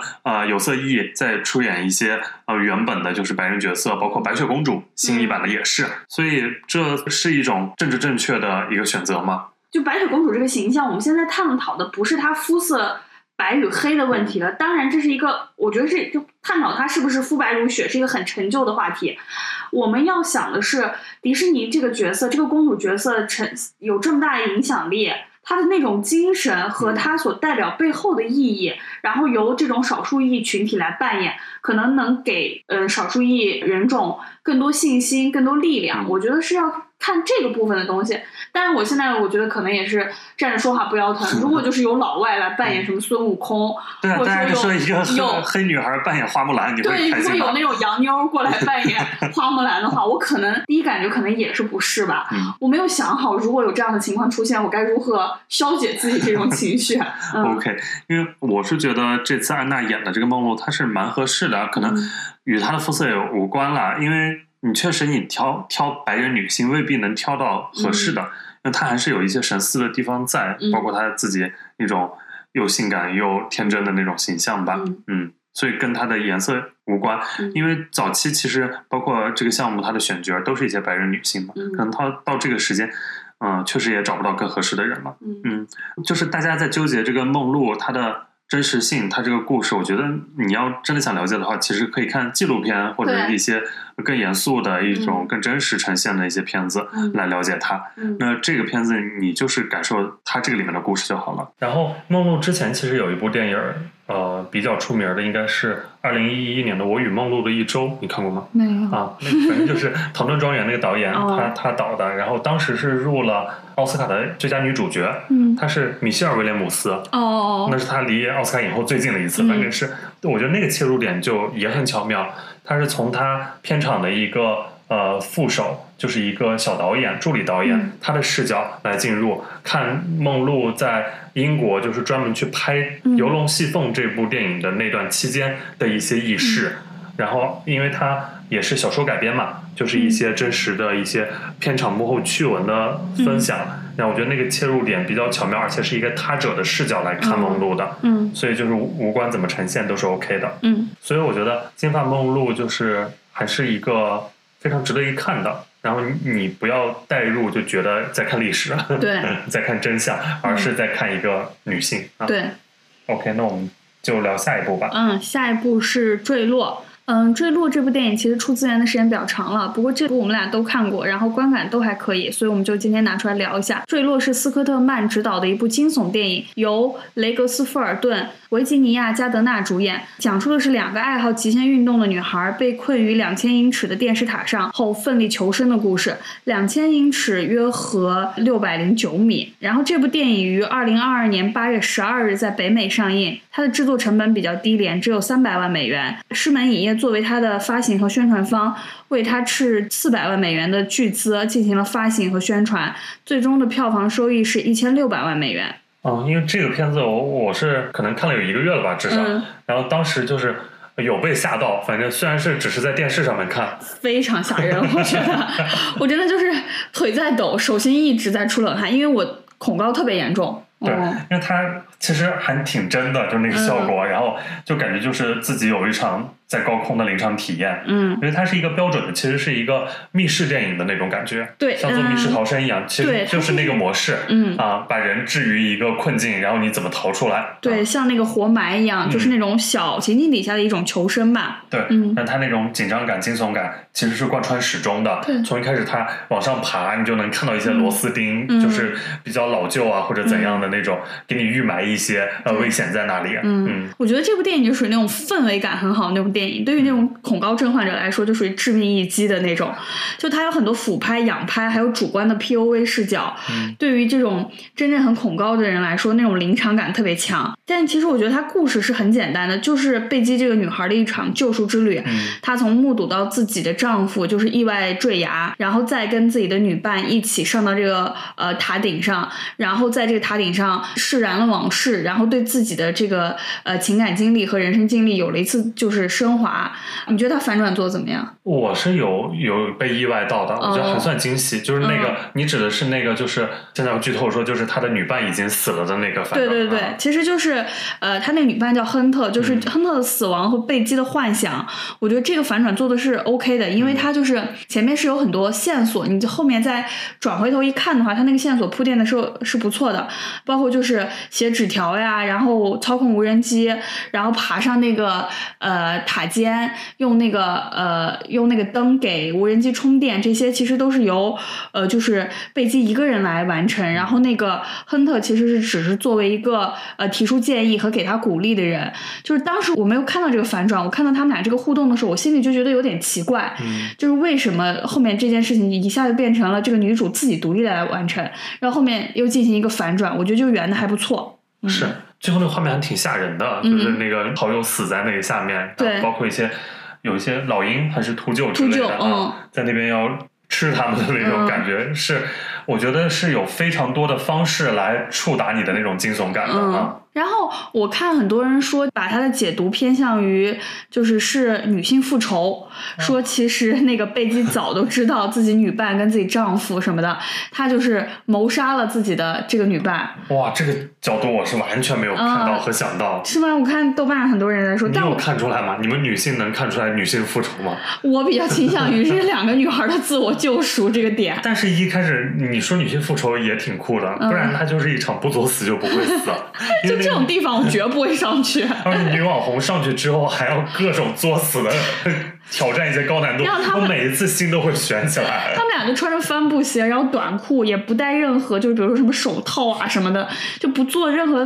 有色裔在出演一些原本的就是白人角色，包括白雪公主新一版的也是，所以这是一种政治正确的一个选择吗？就白雪公主这个形象，我们现在探讨的不是她肤色白与黑的问题了，当然这是一个，我觉得是就探讨它是不是肤白如雪是一个很陈旧的话题。我们要想的是迪士尼这个角色，这个公主角色有这么大的影响力，她的那种精神和她所代表背后的意义，然后由这种少数裔群体来扮演，可能能给少数裔人种更多信心，更多力量。我觉得是要看这个部分的东西，但是我现在我觉得可能也是站着说话不腰疼。如果就是有老外来扮演什么孙悟空，对啊，大家就说一个黑女孩扮演花木兰，你会开心吗？对，如果有那种洋妞过来扮演花木兰的话，我可能第一感觉可能也是不是吧。我没有想好如果有这样的情况出现我该如何消解自己这种情绪。OK， 因为我是觉得这次安娜演的这个梦露她是蛮合适的，可能与她的肤色也无关了，因为你确实你挑白人女性未必能挑到合适的，因为她还是有一些神似的地方在，包括她自己那种又性感又天真的那种形象吧。所以跟她的颜色无关。因为早期其实包括这个项目她的选角都是一些白人女性嘛，可能她到这个时间确实也找不到更合适的人了。就是大家在纠结这个梦露她的真实性，它这个故事，我觉得你要真的想了解的话，其实可以看纪录片或者一些更严肃的一种更真实呈现的一些片子来了解它。那这个片子你就是感受它这个里面的故事就好了。然后梦露之前其实有一部电影比较出名的应该是2011年的《我与梦露的一周》，你看过吗？没有啊，那反正就是《唐顿庄园》那个导演他导的，然后当时是入了奥斯卡的最佳女主角，她是米歇尔·威廉姆斯，那是她离奥斯卡影后最近的一次，反正是我觉得那个切入点就也很巧妙，她是从她片场的一个副手。就是一个小导演、助理导演，他的视角来进入看梦露在英国就是专门去拍《游龙戏凤》这部电影的那段期间的一些轶事。然后因为他也是小说改编嘛，就是一些真实的一些片场幕后趣闻的分享。那我觉得那个切入点比较巧妙，而且是一个他者的视角来看梦露的。所以就是无关怎么呈现都是 OK 的。所以我觉得金发梦露就是还是一个非常值得一看的，然后你不要带入就觉得在看历史，对，在看真相，而是在看一个女性。对 OK， 那我们就聊下一部吧。下一部是坠落。坠落这部电影其实出资源的时间比较长了，不过这部我们俩都看过，然后观感都还可以，所以我们就今天拿出来聊一下。坠落是斯科特曼执导的一部惊悚电影，由雷格斯·富尔顿、维吉尼亚·加德纳主演，讲述的是两个爱好极限运动的女孩被困于2000英尺的电视塔上后奋力求生的故事。2000英尺约合609米。然后这部电影于2022年8月12日在北美上映，它的制作成本比较低廉，只有300万美元。狮门影业作为它的发行和宣传方，为它斥400万美元的巨资进行了发行和宣传，最终的票房收益是1600万美元。因为这个片子我是可能看了有1个月了吧，至少。然后当时就是有被吓到，反正虽然是只是在电视上面看，非常吓人。我觉得我真的就是腿在抖，手心一直在出冷汗，因为我恐高特别严重。对，因为它其实还挺真的，就那个效果，然后就感觉就是自己有一场在高空的临场体验。因为它是一个标准的，其实是一个密室电影的那种感觉，对，像做密室逃生一样，其实就是那个模式。把人置于一个困境，然后你怎么逃出来？对，像那个活埋一样，就是那种小情境底下的一种求生吧。对，但它那种紧张感、惊悚感其实是贯穿始终的。从一开始它往上爬，你就能看到一些螺丝钉，就是比较老旧啊或者怎样的那种，给你预埋一些危险在那里。我觉得这部电影就属于那种氛围感很好那种电影，对于那种恐高症患者来说就属于致命一击的那种。就它有很多俯拍、仰拍，还有主观的 POV 视角。对于这种真正很恐高的人来说，那种临场感特别强。但其实我觉得它故事是很简单的，就是贝基这个女孩的一场救赎之旅。她从目睹到自己的丈夫就是意外坠崖，然后再跟自己的女伴一起上到这个塔顶上，然后在这个塔顶上释然了往事，然后对自己的这个情感经历和人生经历有了一次就是升华。你觉得他反转做怎么样？我是有被意外到的，我觉得还算惊喜。就是那个你指的是那个就是现在剧透说就是他的女伴已经死了的那个反转。对对对，其实就是他那个女伴叫亨特，就是亨特的死亡和贝基的幻想。我觉得这个反转做的是 OK 的，因为他就是前面是有很多线索，你后面再转回头一看的话，他那个线索铺垫的时候是不错的，包括就是写纸条呀，然后操控无人机，然后爬上那个塔尖，用那个灯给无人机充电，这些其实都是由就是贝基一个人来完成。然后那个亨特其实是只是作为一个提出建议和给他鼓励的人。就是当时我没有看到这个反转，我看到他们俩这个互动的时候，我心里就觉得有点奇怪，就是为什么后面这件事情一下就变成了这个女主自己独立来完成，然后后面又进行一个反转，我觉得就圆的还不错。是最后那个画面还挺吓人的，就是那个好友死在那个下面，对，包括有一些老鹰还是秃鹫之类的，在那边要吃他们的那种感觉，是我觉得是有非常多的方式来触达你的那种惊悚感的。然后我看很多人说把它的解读偏向于就是女性复仇，说其实那个贝基早都知道自己女伴跟自己丈夫什么的，她就是谋杀了自己的这个女伴。哇，这个角度我是完全没有看到和想到。是吗？我看豆瓣很多人在说。你有看出来吗？你们女性能看出来女性复仇吗？我比较倾向于是两个女孩的自我救赎这个点。但是一开始你说女性复仇也挺酷的，不然她就是一场不作死就不会死。就这种地方我绝不会上去。而且女网红上去之后还要各种作死的挑战一些高难度，我每一次心都会悬起来。他们俩就穿着帆布鞋，然后短裤，也不戴任何就是比如说什么手套啊什么的，就不做任何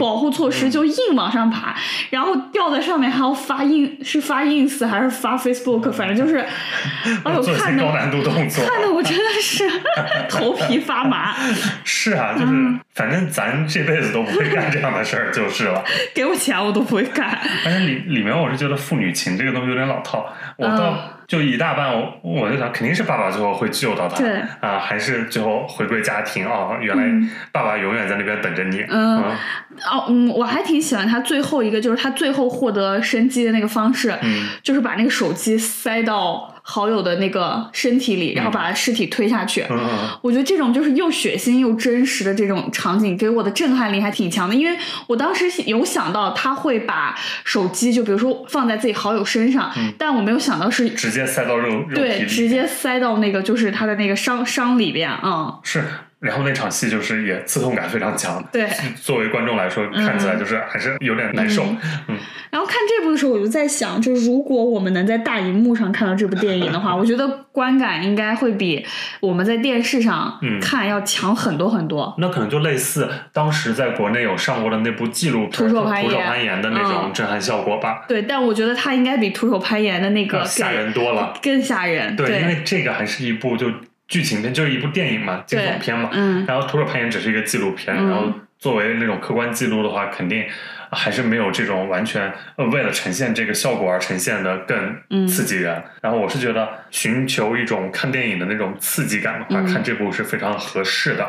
保护措施，就硬往上爬，然后掉在上面还要发 ins 还是发 Facebook， 反正就是做一些高难度动作，看得我真的是头皮发麻。是啊，就是反正咱这辈子都不会干这样的事儿就是了。给我钱我都不会干。但是里面我是觉得父女情这个东西有点老套，我到就一大半我就想肯定是爸爸最后会救到他，对啊，还是最后回归家庭哦，原来爸爸永远在那边等着你。我还挺喜欢他最后一个，就是他最后获得生机的那个方式，就是把那个手机塞到好友的那个身体里，然后把尸体推下去。我觉得这种就是又血腥又真实的这种场景给我的震撼力还挺强的，因为我当时有想到他会把手机就比如说放在自己好友身上，但我没有想到是直接塞到肉体里，对，直接塞到那个就是他的那个伤里边啊。是，然后那场戏就是也刺痛感非常强，对，作为观众来说看起来就是还是有点难受。然后看这部的时候我就在想，就如果我们能在大荧幕上看到这部电影的话我觉得观感应该会比我们在电视上看要强很多很多。那可能就类似当时在国内有上过的那部纪录片《徒手攀岩》的那种震撼效果吧。对，但我觉得它应该比《徒手攀岩》的那个吓人多了，更吓人。 对，因为这个还是一部就剧情片，就是一部电影嘛，惊悚片嘛。然后《徒手攀岩》只是一个纪录片，然后作为那种客观记录的话，肯定还是没有这种完全为了呈现这个效果而呈现的更刺激人。然后我是觉得寻求一种看电影的那种刺激感的话，看这部是非常合适的。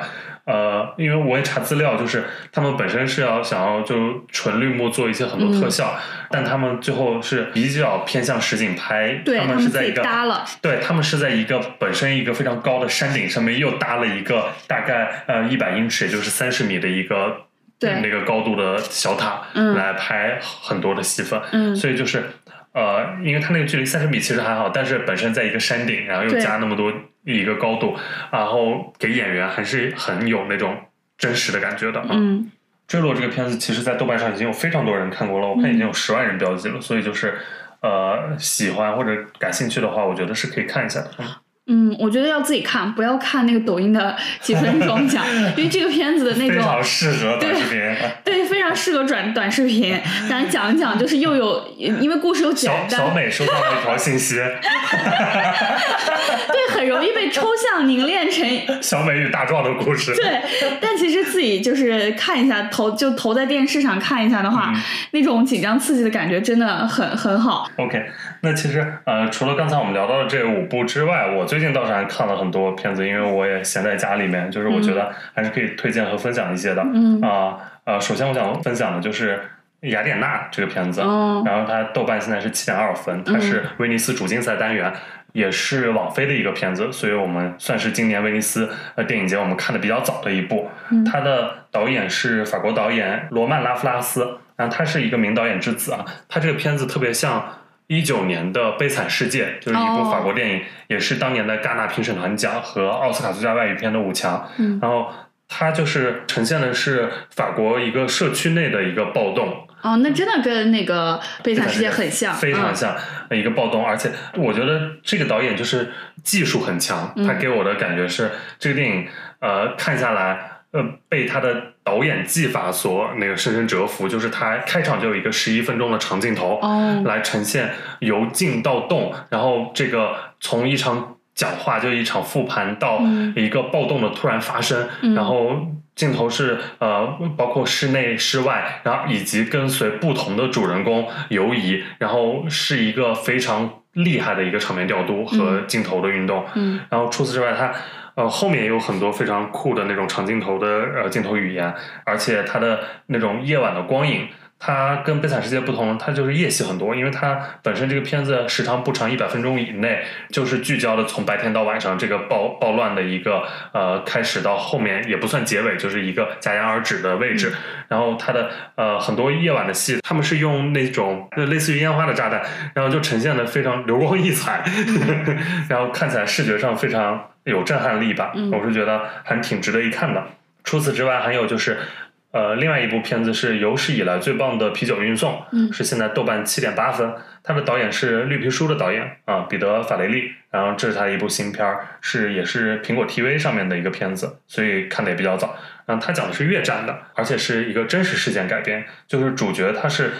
因为我也查资料，就是他们本身是要想要就纯绿幕做一些很多特效，但他们最后是比较偏向实景拍。对，他们是在一个搭了，对，他们是在一个本身一个非常高的山顶上面又搭了一个大概100英尺，也就是30米的一个那个高度的小塔来拍很多的戏份。所以就是因为它那个距离30米其实还好，但是本身在一个山顶，然后又加那么多一个高度，然后给演员还是很有那种真实的感觉的。坠落这个片子其实在豆瓣上已经有非常多人看过了，我看已经有10万人标记了，所以就是喜欢或者感兴趣的话，我觉得是可以看一下的。我觉得要自己看，不要看那个抖音的几分钟讲，因为这个片子的那种非常适合短视频，对，非常适合短视频。咱讲一讲，就是又有因为故事又简单，小美收到了一条信息，对，很容易被抽象凝练成小美与大壮的故事。对，但其实自己就是看一下，投在电视上看一下的话，那种紧张刺激的感觉真的很好。OK， 那其实除了刚才我们聊到的这5部之外，我最近倒是还看了很多片子，因为我也闲在家里面，就是我觉得还是可以推荐和分享一些的。首先我想分享的就是雅典娜这个片子，然后它豆瓣现在是7.2分，它是威尼斯主竞赛单元，也是网飞的一个片子，所以我们算是今年威尼斯电影节我们看的比较早的一部。它的导演是法国导演罗曼·拉夫拉斯，然后他是一个名导演之子啊。他这个片子特别像19年的《悲惨世界》，就是一部法国电影，也是当年的戛纳评审团奖和奥斯卡最佳外语片的5强。然后它就是呈现的是法国一个社区内的一个暴动。那真的跟那个《悲惨世界》很像，非常像一个暴动。而且我觉得这个导演就是技术很强，他给我的感觉是这个电影看下来被他的导演技法所那个深深折服，就是他开场就有一个11分钟的长镜头，来呈现由静到动，然后这个从一场讲话就一场复盘到一个暴动的突然发生，然后镜头是包括室内室外，然后以及跟随不同的主人公游移，然后是一个非常厉害的一个场面调度和镜头的运动。然后除此之外，他后面也有很多非常酷的那种长镜头的镜头语言，而且它的那种夜晚的光影，它跟《悲惨世界》不同，它就是夜戏很多，因为它本身这个片子时长不长，100分钟以内，就是聚焦的从白天到晚上这个暴乱的一个开始到后面也不算结尾，就是一个戛然而止的位置。然后它的很多夜晚的戏，他们是用那种类似于烟花的炸弹，然后就呈现的非常流光溢彩，然后看起来视觉上非常有震撼力吧。我是觉得还挺值得一看的。除此之外还有就是另外一部片子是有史以来最棒的啤酒运送，是现在豆瓣7.8分，他的导演是绿皮书的导演彼得·法雷利，然后这是他的一部新片，也是苹果 TV 上面的一个片子，所以看的也比较早。然后他讲的是越战的，而且是一个真实事件改编，就是主角他是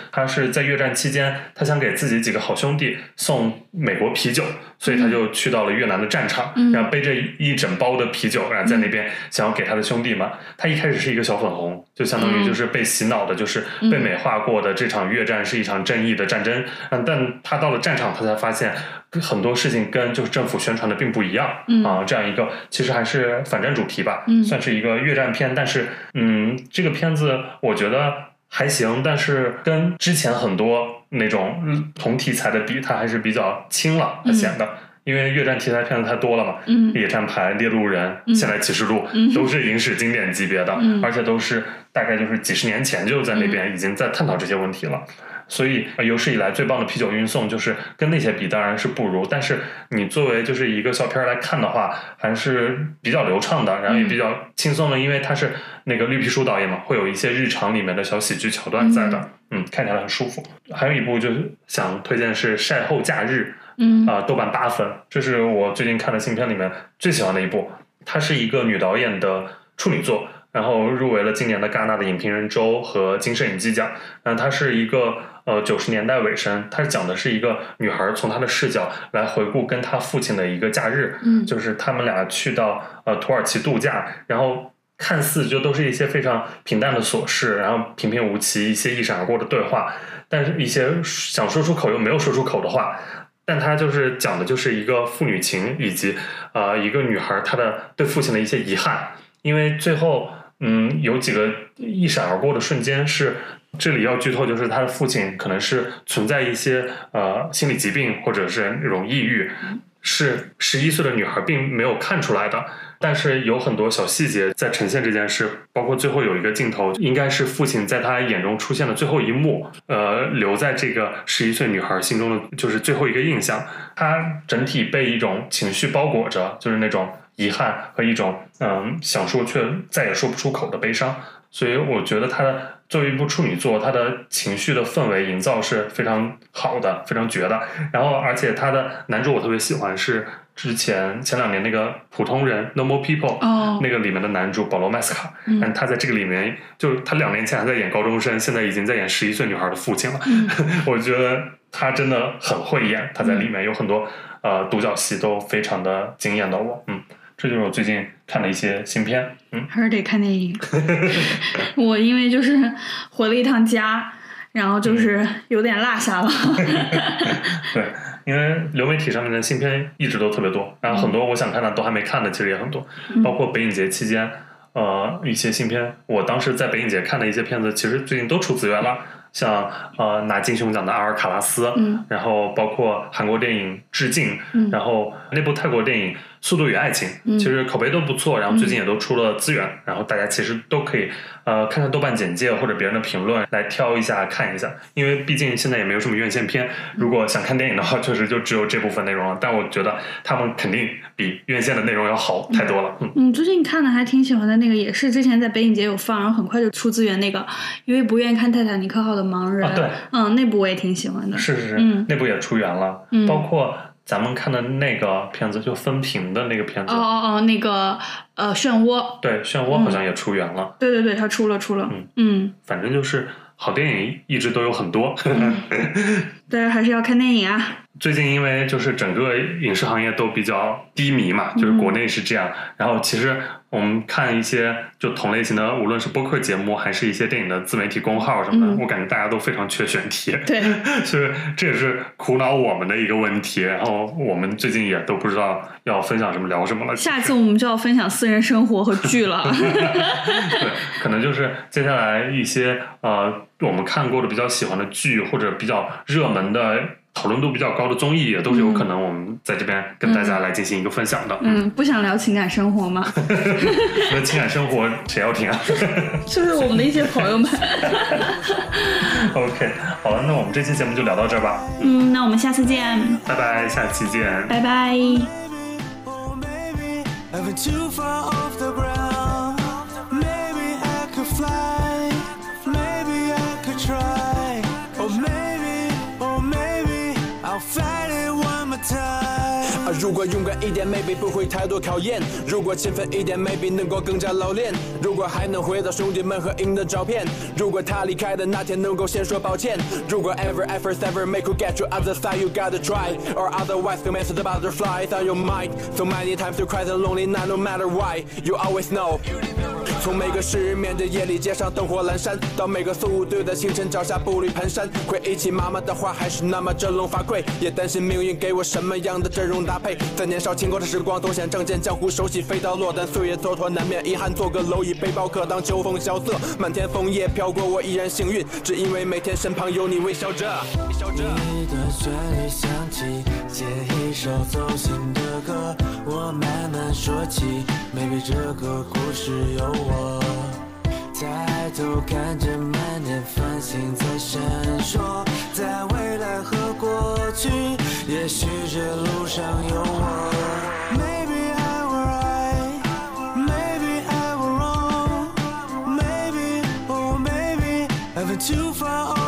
在越战期间，他想给自己几个好兄弟送美国啤酒，所以他就去到了越南的战场，然后背着一整包的啤酒，然后在那边想要给他的兄弟们。他一开始是一个小粉红，就相当于就是被洗脑的，就是被美化过的这场越战是一场正义的战争，但但他到了战场，他才发现很多事情跟就是政府宣传的并不一样、嗯、啊，这样一个其实还是反战主题吧、嗯、算是一个越战片，但是这个片子我觉得还行，但是跟之前很多那种同题材的比，它还是比较轻了，它显得、嗯，因为越战题材片子太多了嘛，嗯，猎战牌、猎鹿人、现代启示录、嗯、都是影史经典级别的、嗯、而且都是大概就是几十年前就在那边已经在探讨这些问题了、嗯、所以有史以来最棒的啤酒运送就是跟那些比当然是不如，但是你作为就是一个小片来看的话还是比较流畅的，然后也比较轻松的、嗯、因为它是那个绿皮书导演嘛，会有一些日常里面的小喜剧桥段在的， 看起来很舒服。还有一部就是想推荐是晒后假日，豆瓣8分，这是我最近看的新片里面最喜欢的一部。它是一个女导演的处女作，然后入围了今年的戛纳的影评人周和金摄影季奖。然后它是一个90年代尾声，它讲的是一个女孩从她的视角来回顾跟她父亲的一个假日，就是他们俩去到土耳其度假，然后看似就都是一些非常平淡的琐事，然后平平无奇一些一闪而过的对话，但是一些想说出口又没有说出口的话。但他就是讲的就是一个父女情，以及一个女孩她的对父亲的一些遗憾，因为最后有几个一闪而过的瞬间是，这里要剧透，就是她的父亲可能是存在一些心理疾病或者是那种抑郁，是11岁的女孩并没有看出来的，但是有很多小细节在呈现这件事，包括最后有一个镜头应该是父亲在他眼中出现的最后一幕，留在这个11岁女孩心中的就是最后一个印象。她整体被一种情绪包裹着，就是那种遗憾和一种想说却再也说不出口的悲伤，所以我觉得她作为一部处女作，她的情绪的氛围营造是非常好的，非常绝的。然后而且她的男主我特别喜欢，是之前2年那个普通人 Normal People、oh. 那个里面的男主保罗·麦斯卡，但他在这个里面就是他2年前还在演高中生，现在已经在演11岁女孩的父亲了、我觉得他真的很会演，他在里面有很多独角戏都非常的惊艳到我。这就是我最近看了一些新片，还是得看电影我因为就是回了一趟家，然后就是有点落下了对，因为流媒体上面的新片一直都特别多，然后很多我想看的都还没看的其实也很多，包括北影节期间一些新片，我当时在北影节看的一些片子其实最近都出资源了，像拿金熊奖的阿尔卡拉斯，然后包括韩国电影致敬，然后那部泰国电影速度与爱情，其实口碑都不错，然后最近也都出了资源，然后大家其实都可以看看豆瓣简介或者别人的评论来挑一下看一下，因为毕竟现在也没有什么院线片，如果想看电影的话确实就只有这部分内容了，但我觉得他们肯定比院线的内容要好太多了。最近看的还挺喜欢的那个也是之前在北影节有放，然后很快就出资源，那个因为不愿意看泰坦尼克号的盲人，对，那部我也挺喜欢的，是是是，那部也出源了，包括咱们看的那个片子就分屏的那个片子，那个漩涡，对，漩涡好像也出源了，对对对，它出了，反正就是好电影一直都有很多大家还是要看电影啊。最近因为就是整个影视行业都比较低迷嘛，就是国内是这样，然后其实我们看一些就同类型的无论是播客节目还是一些电影的自媒体公号什么的，我感觉大家都非常缺选题，对，就是这也是苦恼我们的一个问题，然后我们最近也都不知道要分享什么聊什么了，下次我们就要分享私人生活和剧了对，可能就是接下来一些我们看过的比较喜欢的剧或者比较热门的讨论度比较高的综艺也都是有可能我们在这边跟大家来进行一个分享的。不想聊情感生活吗那情感生活谁要听啊是不是我们的一些朋友们OK 好了，那我们这期节目就聊到这儿吧。那我们下次见，拜拜，下期见，拜拜。如果勇敢一点 maybe 不会太多考验，如果勤奋一点 maybe 能够更加老练，如果还能回到兄弟们合影的照片，如果他离开的那天能够先说抱歉，如果 ever efforts ever make you get you out the side you gotta try or otherwise you'll mess with the butterflies on your mind, so many times you cry and lonely now no matter why you always know 从每个失眠的夜里，街上灯火阑珊，到每个宿醉的清晨，脚下步履蹒跚。回忆起妈妈的话，还是那么振聋发聩，也担心命运给我什么样的阵容搭配。在年少轻狂的时光，总想仗剑江湖，手起飞刀落单，岁月蹉跎，难免遗憾。做个蝼蚁，背包客当秋风萧瑟，满天枫叶飘过，我依然幸运，只因为每天身旁有你微笑着。你的旋律响起，写一首走心的歌，我慢慢说起。 Maybe 这个故事有我，抬头看着满天繁星在闪烁，在未来和过去，也许这路上有我。Maybe I were right, maybe I were wrong, maybe oh maybe I've been too far.